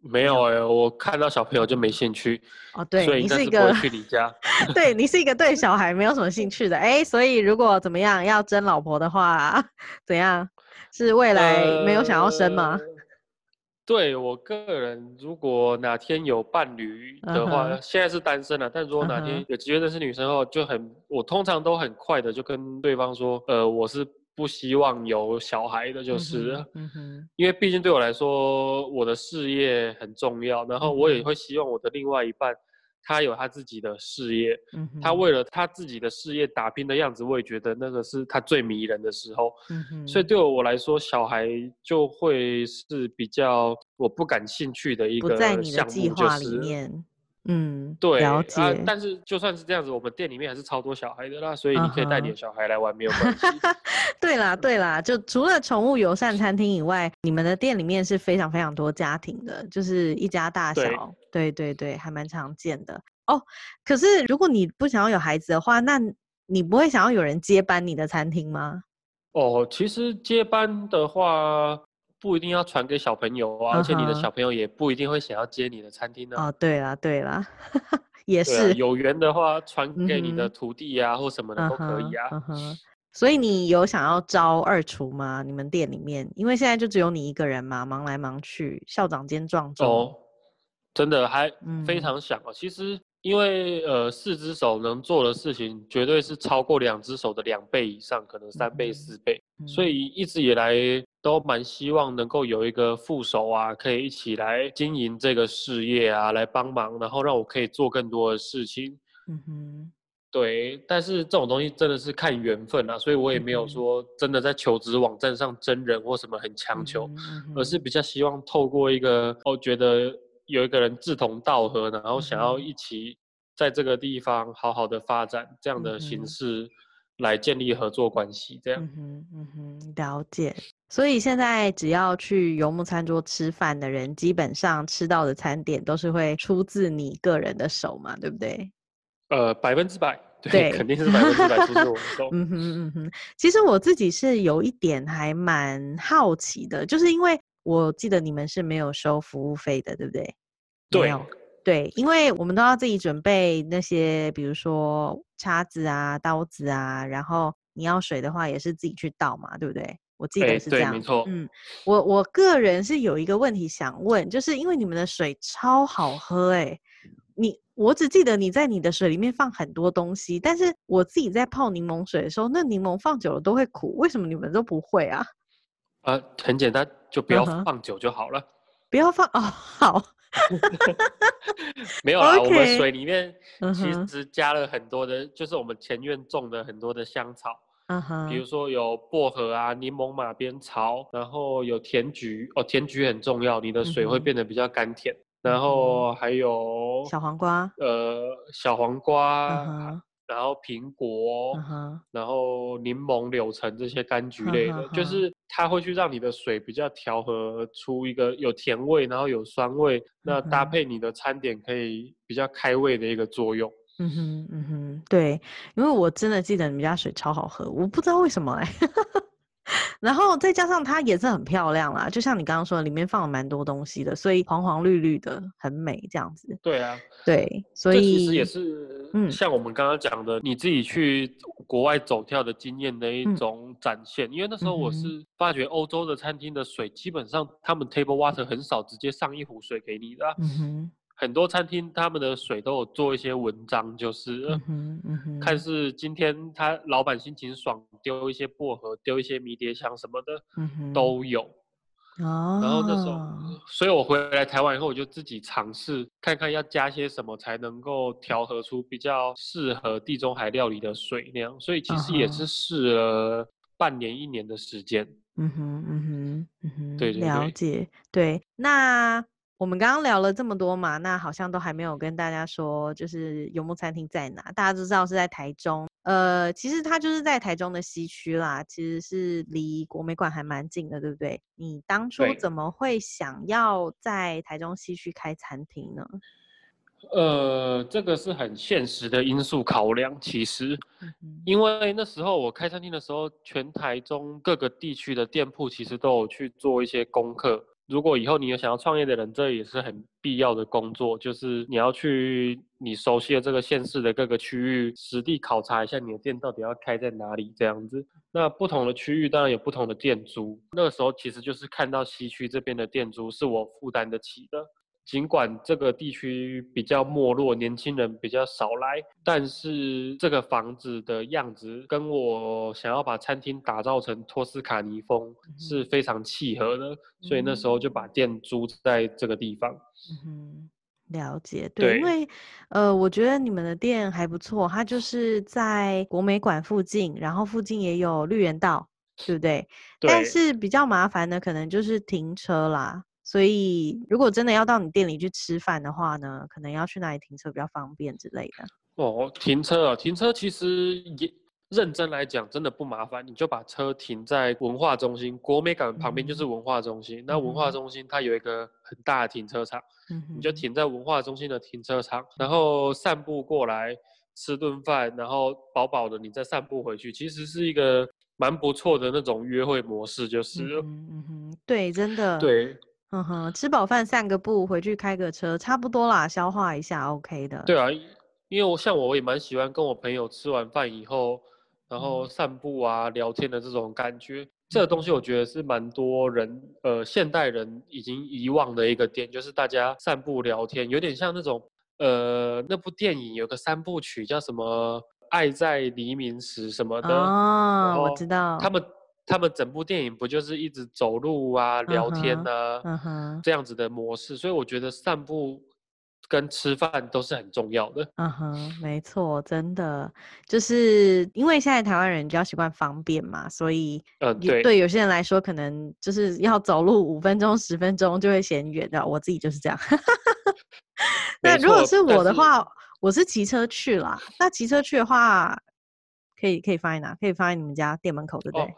没有哎、欸，我看到小朋友就没兴趣。哦，对，所以你是一个去你家，对，你是一个对小孩没有什么兴趣的。哎、欸，所以如果怎么样要争老婆的话，怎样？是未来没有想要生吗？呃、对，我个人，如果哪天有伴侣的话， uh-huh. 现在是单身了、啊，但如果哪天有机会认识女生后，就很，我通常都很快的就跟对方说，呃，我是。不希望有小孩的，就是、嗯嗯、因为毕竟对我来说我的事业很重要，然后我也会希望我的另外一半他有他自己的事业、嗯、他为了他自己的事业打拼的样子，我也觉得那个是他最迷人的时候、嗯、所以对我来说小孩就会是比较我不感兴趣的一个项目，不在你的计划里面、就是嗯，对，了解、啊。但是就算是这样子，我们店里面还是超多小孩的啦，所以你可以带你的小孩来玩、uh-huh. 没有关系。对啦，对啦，就除了宠物友善餐厅以外，你们的店里面是非常非常多家庭的，就是一家大小，对对 对, 对，还蛮常见的哦。可是如果你不想要有孩子的话，那你不会想要有人接班你的餐厅吗？哦，其实接班的话。不一定要传给小朋友啊、uh-huh. 而且你的小朋友也不一定会想要接你的餐厅啊、哦、对啦对啦也是、啊、有缘的话传给你的徒弟啊、嗯、或什么的都可以啊、uh-huh, uh-huh. 所以你有想要招二厨吗？你们店里面因为现在就只有你一个人嘛，忙来忙去，校长兼撞钟、哦、真的还非常想啊、嗯、其实因为呃四只手能做的事情绝对是超过两只手的两倍以上，可能三倍四倍、嗯、所以一直以来都蛮希望能够有一个副手啊，可以一起来经营这个事业啊，来帮忙，然后让我可以做更多的事情。嗯哼，对，但是这种东西真的是看缘分啊，所以我也没有说真的在求职网站上真人或什么很强求、嗯哼嗯哼，而是比较希望透过一个我、哦、觉得有一个人志同道合，然后想要一起在这个地方好好的发展这样的形式。嗯，来建立合作关系这样。嗯哼，嗯哼，了解。所以现在只要去游牧餐桌吃饭的人，基本上吃到的餐点都是会出自你个人的手嘛，对不对？呃，百分之百， 对, 对，肯定是百分之百出自我的手。嗯哼，嗯哼。其实我自己是有一点还蛮好奇的，就是因为我记得你们是没有收服务费的，对不对？对对，因为我们都要自己准备那些，比如说叉子啊、刀子啊，然后你要水的话也是自己去倒嘛，对不对？我记得是这样。欸、对，没错。嗯，我我个人是有一个问题想问，就是因为你们的水超好喝哎、欸，你我只记得你在你的水里面放很多东西，但是我自己在泡柠檬水的时候，那柠檬放久了都会苦，为什么你们都不会啊？呃，很简单，就不要放久就好了。Uh-huh. 不要放哦，好。没有啦， okay. 我们水里面其实加了很多的、uh-huh. 就是我们前院种的很多的香草、uh-huh. 比如说有薄荷啊、柠檬马鞭草，然后有甜菊哦，甜菊很重要，你的水会变得比较甘甜、uh-huh. 然后还有小黄瓜，呃，小黄瓜、uh-huh. 然后苹果、uh-huh. 然后柠檬、柳橙这些柑橘类的、uh-huh. 就是它会去让你的水比较调和出一个有甜味然后有酸味、嗯、那搭配你的餐点可以比较开胃的一个作用。嗯哼嗯哼，对，因为我真的记得你们家水超好喝，我不知道为什么、欸、然后再加上它也是很漂亮啦，就像你刚刚说的里面放了蛮多东西的，所以黄黄绿绿的很美这样子。对啊，对，所以这其实也是、嗯、像我们刚刚讲的你自己去国外走跳的经验的一种展现、嗯、因为那时候我是发觉欧洲的餐厅的水、嗯、基本上他们 table water 很少直接上一壶水给你的、啊嗯哼，很多餐厅他们的水都有做一些文章，就是、嗯嗯、看是今天他老板心情爽丢一些薄荷丢一些迷迭香什么的、嗯、都有、哦、然后那时候所以我回来台湾以后我就自己尝试看看要加些什么才能够调和出比较适合地中海料理的水那样，所以其实也是试了半年一年的时间。嗯哼嗯哼嗯哼，对对对，了解。对，那我们刚刚聊了这么多嘛，那好像都还没有跟大家说就是游牧餐厅在哪，大家都知道是在台中，呃，其实它就是在台中的西区啦，其实是离国美馆还蛮近的，对不对？你当初怎么会想要在台中西区开餐厅呢？呃，这个是很现实的因素考量，其实因为那时候我开餐厅的时候全台中各个地区的店铺其实都有去做一些功课，如果以后你有想要创业的人，这也是很必要的工作，就是你要去你熟悉的这个县市的各个区域实地考察一下你的店到底要开在哪里这样子。那不同的区域当然有不同的店租，那个时候其实就是看到西区这边的店租是我负担得起的，尽管这个地区比较没落，年轻人比较少来，但是这个房子的样子跟我想要把餐厅打造成托斯卡尼风是非常契合的、嗯、所以那时候就把店租在这个地方。嗯，了解。 对, 对因为呃，我觉得你们的店还不错，它就是在国美馆附近，然后附近也有绿园道，对不 对, 对但是比较麻烦的可能就是停车啦，所以如果真的要到你店里去吃饭的话呢，可能要去哪里停车比较方便之类的。哦，停车啊，停车其实也认真来讲真的不麻烦，你就把车停在文化中心，国美港旁边就是文化中心、嗯、那文化中心它有一个很大的停车场、嗯、你就停在文化中心的停车场，然后散步过来吃顿饭，然后饱饱的你再散步回去，其实是一个蛮不错的那种约会模式就是、嗯嗯嗯、对，真的，对，嗯哼，吃饱饭散个步回去开个车差不多啦，消化一下 OK 的。对啊，因为我像我也蛮喜欢跟我朋友吃完饭以后然后散步啊、嗯、聊天的这种感觉，这个东西我觉得是蛮多人呃现代人已经遗忘的一个点，就是大家散步聊天有点像那种呃那部电影有个三部曲叫什么爱在黎明时什么的哦，我知道，他们他们整部电影不就是一直走路啊、聊天啊、uh-huh, uh-huh. 这样子的模式，所以我觉得散步跟吃饭都是很重要的。嗯哼，没错，真的就是因为现在台湾人比较习惯方便嘛，所以、呃、对, 对有些人来说可能就是要走路五分钟十分钟就会嫌远的，我自己就是这样那如果是我的话是我是骑车去啦，那骑车去的话可以可以放在哪？可以放在你们家店门口对不对？哦，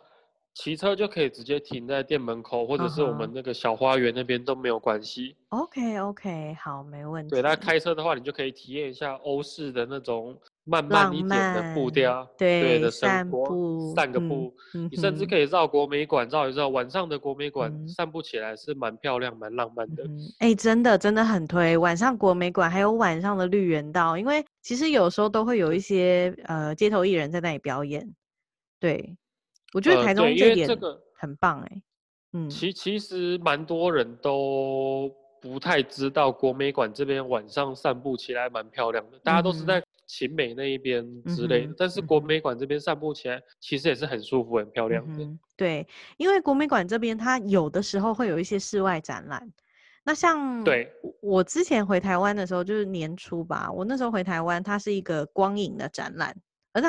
骑车就可以直接停在店门口，或者是我们那个小花园那边都没有关系。Uh-huh. OK OK， 好，没问题。对，那开车的话，你就可以体验一下欧式的那种慢慢一点的步调，对, 对的生活，散个步、嗯，你甚至可以绕国美馆绕一绕，晚上的国美馆、嗯、散步起来是蛮漂亮、蛮浪漫的。哎、嗯欸，真的真的很推晚上国美馆，还有晚上的绿园道，因为其实有时候都会有一些呃街头艺人在那里表演，对。我觉得台中这点很棒哎、欸呃嗯，其其实蛮多人都不太知道国美馆这边晚上散步起来蛮漂亮的，大家都是在勤美那一边之类的、嗯，但是国美馆这边散步起来其实也是很舒服、很漂亮的。嗯、对，因为国美馆这边它有的时候会有一些室外展览。那像对我之前回台湾的时候，就是年初吧，我那时候回台湾，它是一个光影的展览，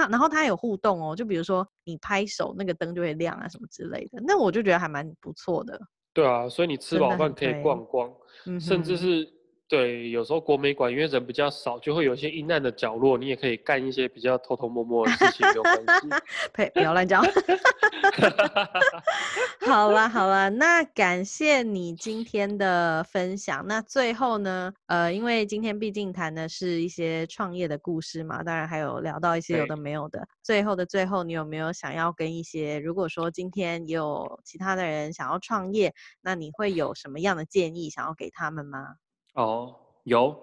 然后它有互动哦，就比如说你拍手，那个灯就会亮啊什么之类的，那我就觉得还蛮不错的。对啊，所以你吃饱饭可以逛逛，甚至是、嗯、对，有时候国美馆因为人比较少，就会有一些阴暗的角落，你也可以干一些比较偷偷摸摸的事情，没有关系。不要乱讲。好啦好啦，那感谢你今天的分享。那最后呢，呃，因为今天毕竟谈的是一些创业的故事嘛，当然还有聊到一些有的没有的。最后的最后，你有没有想要跟一些，如果说今天也有其他的人想要创业，那你会有什么样的建议想要给他们吗？哦，有，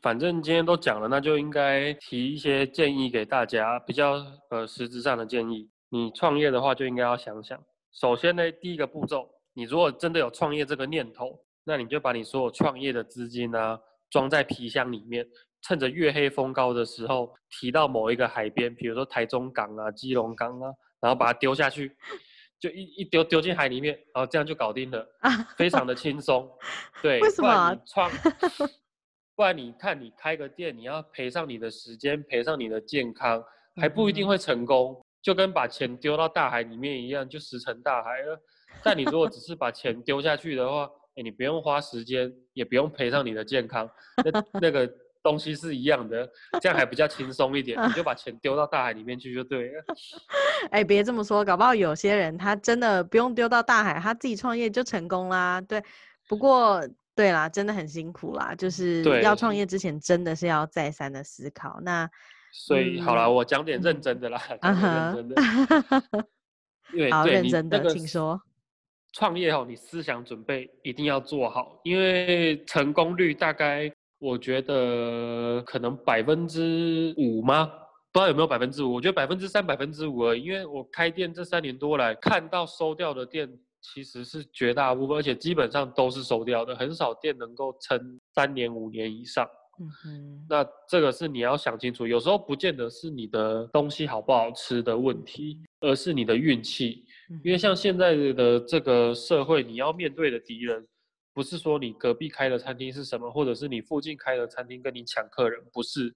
反正今天都讲了，那就应该提一些建议给大家，比较呃实质上的建议。你创业的话就应该要想想，首先呢，第一个步骤，你如果真的有创业这个念头，那你就把你所有创业的资金啊装在皮箱里面，趁着月黑风高的时候提到某一个海边，比如说台中港啊、基隆港啊，然后把它丢下去，就一一丢丢进海里面，然后这样就搞定了，非常的轻松。对，为什么？不然你看，你开个店，你要赔上你的时间，赔上你的健康，还不一定会成功。嗯，就跟把钱丢到大海里面一样，就石沉大海了。但你如果只是把钱丢下去的话，欸，你不用花时间，也不用赔上你的健康，那那个东西是一样的，这样还比较轻松一点。你就把钱丢到大海里面去就对了。哎，别这么说，搞不好有些人他真的不用丢到大海，他自己创业就成功啦。对，不过对啦，真的很辛苦啦，就是要创业之前真的是要再三的思考。那所以好啦，嗯，我讲点认真的啦，嗯，讲点认真的，嗯，因为好对认真的，请说。创业后，你思想准备一定要做好，因为成功率大概我觉得可能百分之五吗？不知道有没有百分之五？我觉得百分之三、百分之五而已。因为我开店这三年多来，看到收掉的店其实是绝大部分，而且基本上都是收掉的，很少店能够撑三年、五年以上。嗯，那这个是你要想清楚，有时候不见得是你的东西好不好吃的问题，而是你的运气。因为像现在的这个社会，你要面对的敌人不是说你隔壁开的餐厅是什么，或者是你附近开的餐厅跟你抢客人，不是。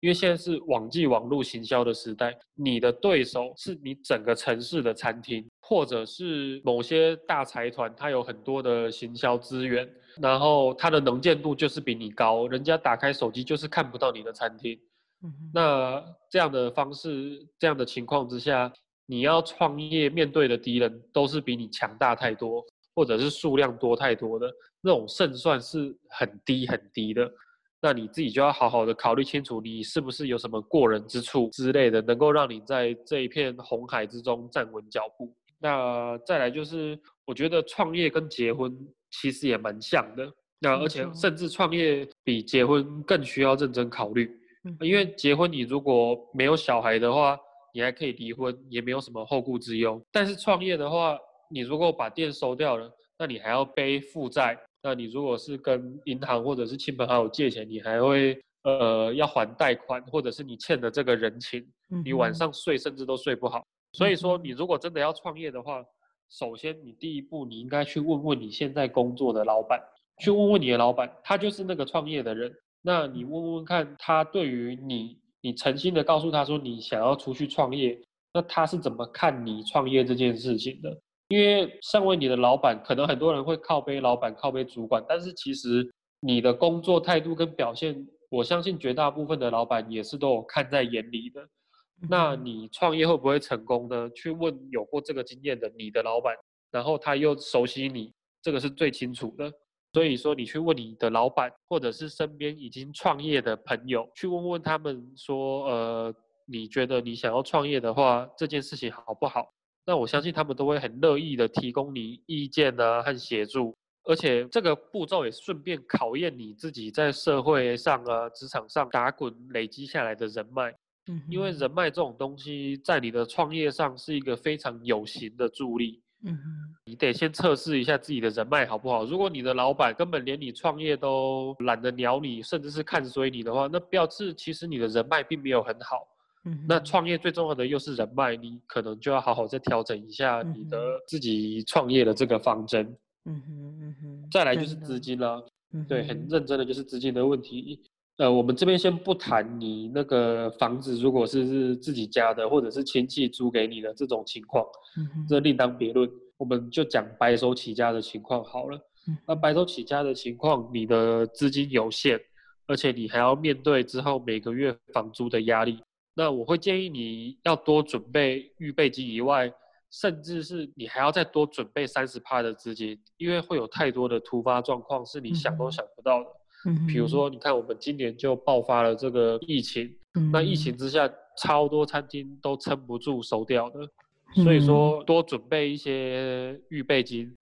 因为现在是网际网络行销的时代，你的对手是你整个城市的餐厅，或者是某些大财团，它有很多的行销资源，然后它的能见度就是比你高，人家打开手机就是看不到你的餐厅。嗯，那这样的方式，这样的情况之下，你要创业面对的敌人都是比你强大太多，或者是数量多太多的，那种胜算是很低很低的。那你自己就要好好的考虑清楚，你是不是有什么过人之处之类的，能够让你在这一片红海之中站稳脚步。那再来就是，我觉得创业跟结婚其实也蛮像的。那而且甚至创业比结婚更需要认真考虑，因为结婚你如果没有小孩的话，你还可以离婚，也没有什么后顾之忧。但是创业的话，你如果把店收掉了，那你还要背负债。那你如果是跟银行或者是亲朋好友借钱，你还会呃要还贷款，或者是你欠的这个人情，你晚上睡甚至都睡不好。所以说你如果真的要创业的话，首先你第一步你应该去问问你现在工作的老板，去问问你的老板，他就是那个创业的人，那你问问看他对于你，你诚心的告诉他说你想要出去创业，那他是怎么看你创业这件事情的。因为身为你的老板，可能很多人会靠背老板、靠背主管，但是其实你的工作态度跟表现，我相信绝大部分的老板也是都有看在眼里的。那你创业会不会成功呢？去问有过这个经验的你的老板，然后他又熟悉你，这个是最清楚的。所以说你去问你的老板，或者是身边已经创业的朋友，去问问他们说，呃，你觉得你想要创业的话，这件事情好不好？那我相信他们都会很乐意的提供你意见啊和协助，而且这个步骤也顺便考验你自己在社会上啊、职场上打滚累积下来的人脉。嗯，因为人脉这种东西在你的创业上是一个非常有形的助力。嗯，你得先测试一下自己的人脉好不好。如果你的老板根本连你创业都懒得鸟你，甚至是看衰你的话，那表示其实你的人脉并没有很好。那创业最重要的又是人脉，你可能就要好好再调整一下你的自己创业的这个方针。嗯哼嗯哼，再来就是资金啦，对，很认真的就是资金的问题。呃，我们这边先不谈你那个房子，如果 是, 是自己家的，或者是亲戚租给你的这种情况，嗯、这另当别论。我们就讲白手起家的情况好了。嗯、那白手起家的情况，你的资金有限，而且你还要面对之后每个月房租的压力。那我会建议你要多准备预备金以外，甚至是你还要再多准备 百分之三十 的资金，因为会有太多的突发状况是你想都想不到的。嗯比如说你看我们今年就爆发了这个疫情、嗯、那疫情之下超多餐厅都撑不住收掉的、嗯、所以说多准备一些预备金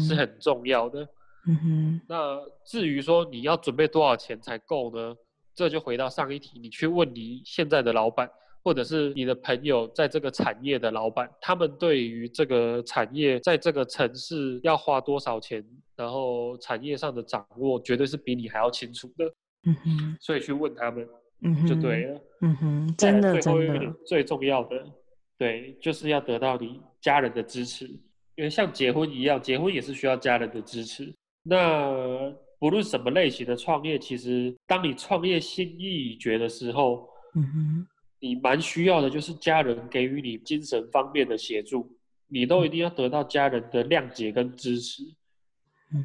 是很重要的、嗯哼、那至于说你要准备多少钱才够呢，这就回到上一题，你去问你现在的老板或者是你的朋友在这个产业的老板，他们对于这个产业在这个城市要花多少钱，然后产业上的掌握绝对是比你还要清楚的、嗯、哼，所以去问他们、嗯、就对了、嗯、哼，真的真的最重要的对就是要得到你家人的支持，因为像结婚一样，结婚也是需要家人的支持。那不论什么类型的创业，其实当你创业心意已决的时候，嗯哼，你蛮需要的就是家人给予你精神方面的协助，你都一定要得到家人的谅解跟支持。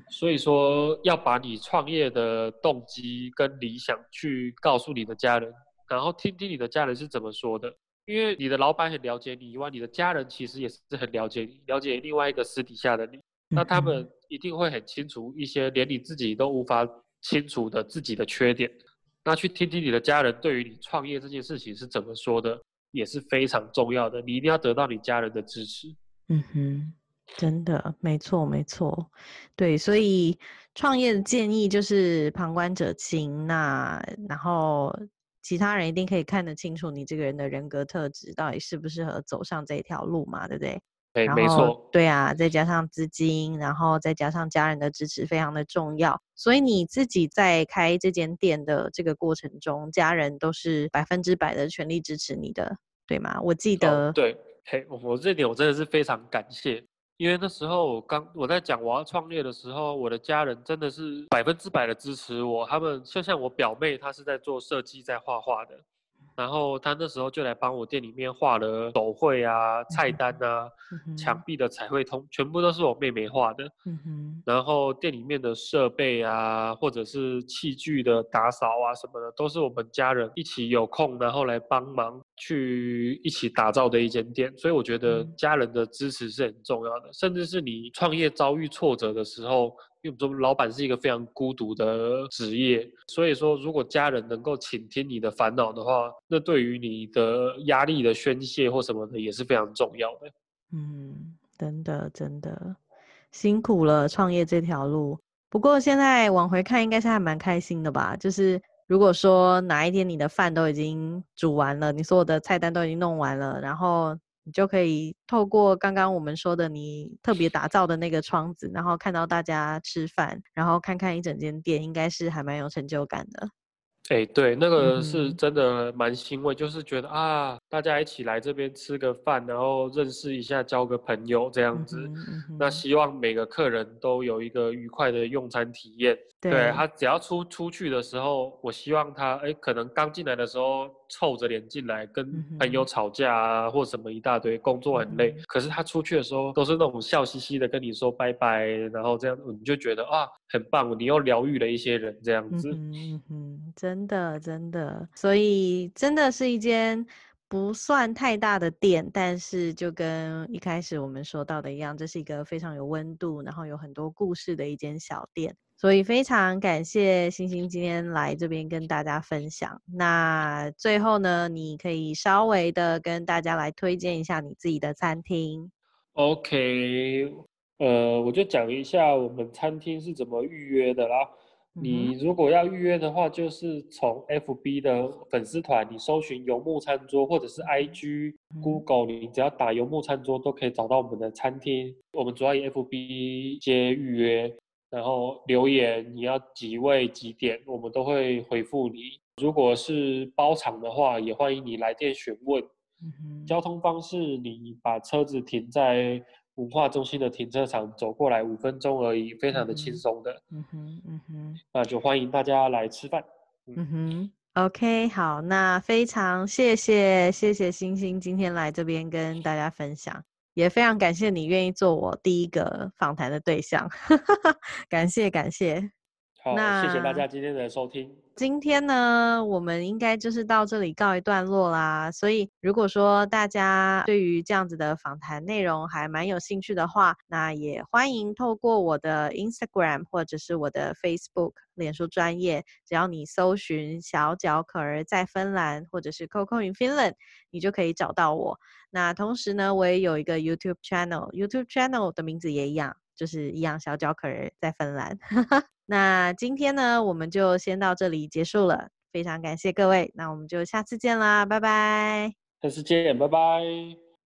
所以说要把你创业的动机跟理想去告诉你的家人，然后听听你的家人是怎么说的，因为你的老板很了解你以外，你的家人其实也是很了解你，了解另外一个私底下的你，那他们一定会很清楚一些连你自己都无法清楚的自己的缺点，那去听听你的家人对于你创业这件事情是怎么说的，也是非常重要的，你一定要得到你家人的支持。嗯哼，真的，没错没错，对，所以创业的建议就是旁观者清，那然后其他人一定可以看得清楚你这个人的人格特质到底适不适合走上这条路嘛，对不对？对，没错，对啊，再加上资金，然后再加上家人的支持，非常的重要。所以你自己在开这间店的这个过程中，家人都是百分之百的全力支持你的，对吗？我记得、哦、对，嘿，我这点我真的是非常感谢，因为那时候我刚我在讲我要创业的时候，我的家人真的是百分之百的支持我。他们就像我表妹，她是在做设计，在画画的，然后他那时候就来帮我店里面画了手绘啊、菜单啊、嗯、墙壁的彩绘通，全部都是我妹妹画的、嗯、然后店里面的设备啊，或者是器具的打扫啊什么的，都是我们家人一起有空然后来帮忙去一起打造的一间店。所以我觉得家人的支持是很重要的，甚至是你创业遭遇挫折的时候，因为我们老板是一个非常孤独的职业，所以说如果家人能够倾听你的烦恼的话，那对于你的压力的宣泄或什么的也是非常重要的。嗯，真的真的辛苦了创业这条路。不过现在往回看应该是还蛮开心的吧，就是如果说哪一天你的饭都已经煮完了，你所有的菜单都已经弄完了，然后你就可以透过刚刚我们说的你特别打造的那个窗子，然后看到大家吃饭，然后看看一整间店，应该是还蛮有成就感的。哎、欸，对，那个是真的蛮欣慰、嗯、就是觉得啊，大家一起来这边吃个饭，然后认识一下，交个朋友这样子、嗯嗯嗯、那希望每个客人都有一个愉快的用餐体验。 对, 对他只要出出去的时候，我希望他哎，可能刚进来的时候臭着脸进来跟朋友吵架啊、嗯、或什么一大堆，工作很累、嗯、可是他出去的时候都是那种笑嘻嘻的跟你说拜拜，然后这样你就觉得啊很棒，你又疗愈了一些人这样子。嗯嗯，真的真的，所以真的是一间不算太大的店，但是就跟一开始我们说到的一样，这是一个非常有温度然后有很多故事的一间小店。所以非常感谢星星今天来这边跟大家分享。那最后呢，你可以稍微的跟大家来推荐一下你自己的餐厅。 OK， 呃，我就讲一下我们餐厅是怎么预约的啦。你如果要预约的话，就是从 F B 的粉丝团你搜寻游牧餐桌，或者是 I G、Google， 你只要打游牧餐桌都可以找到我们的餐厅。我们主要以 F B 接预约，然后留言你要几位几点我们都会回复你。如果是包场的话，也欢迎你来电询问、嗯、交通方式你把车子停在文化中心的停车场走过来五分钟而已，非常的轻松的。嗯哼，嗯哼，那就欢迎大家来吃饭。嗯, 嗯哼。OK， 好，那非常谢谢谢谢星星今天来这边跟大家分享，也非常感谢你愿意做我第一个访谈的对象，感谢感谢。好，谢谢大家今天的收听。今天呢，我们应该就是到这里告一段落啦。所以如果说大家对于这样子的访谈内容还蛮有兴趣的话，那也欢迎透过我的 Instagram 或者是我的 Facebook 脸书专页，只要你搜寻小脚可儿在芬兰或者是 Coco in Finland， 你就可以找到我。那同时呢，我也有一个 YouTube channel， YouTube channel 的名字也一样，就是一样小脚可儿在芬兰。那今天呢，我们就先到这里结束了，非常感谢各位，那我们就下次见啦，拜拜。下次见，拜拜。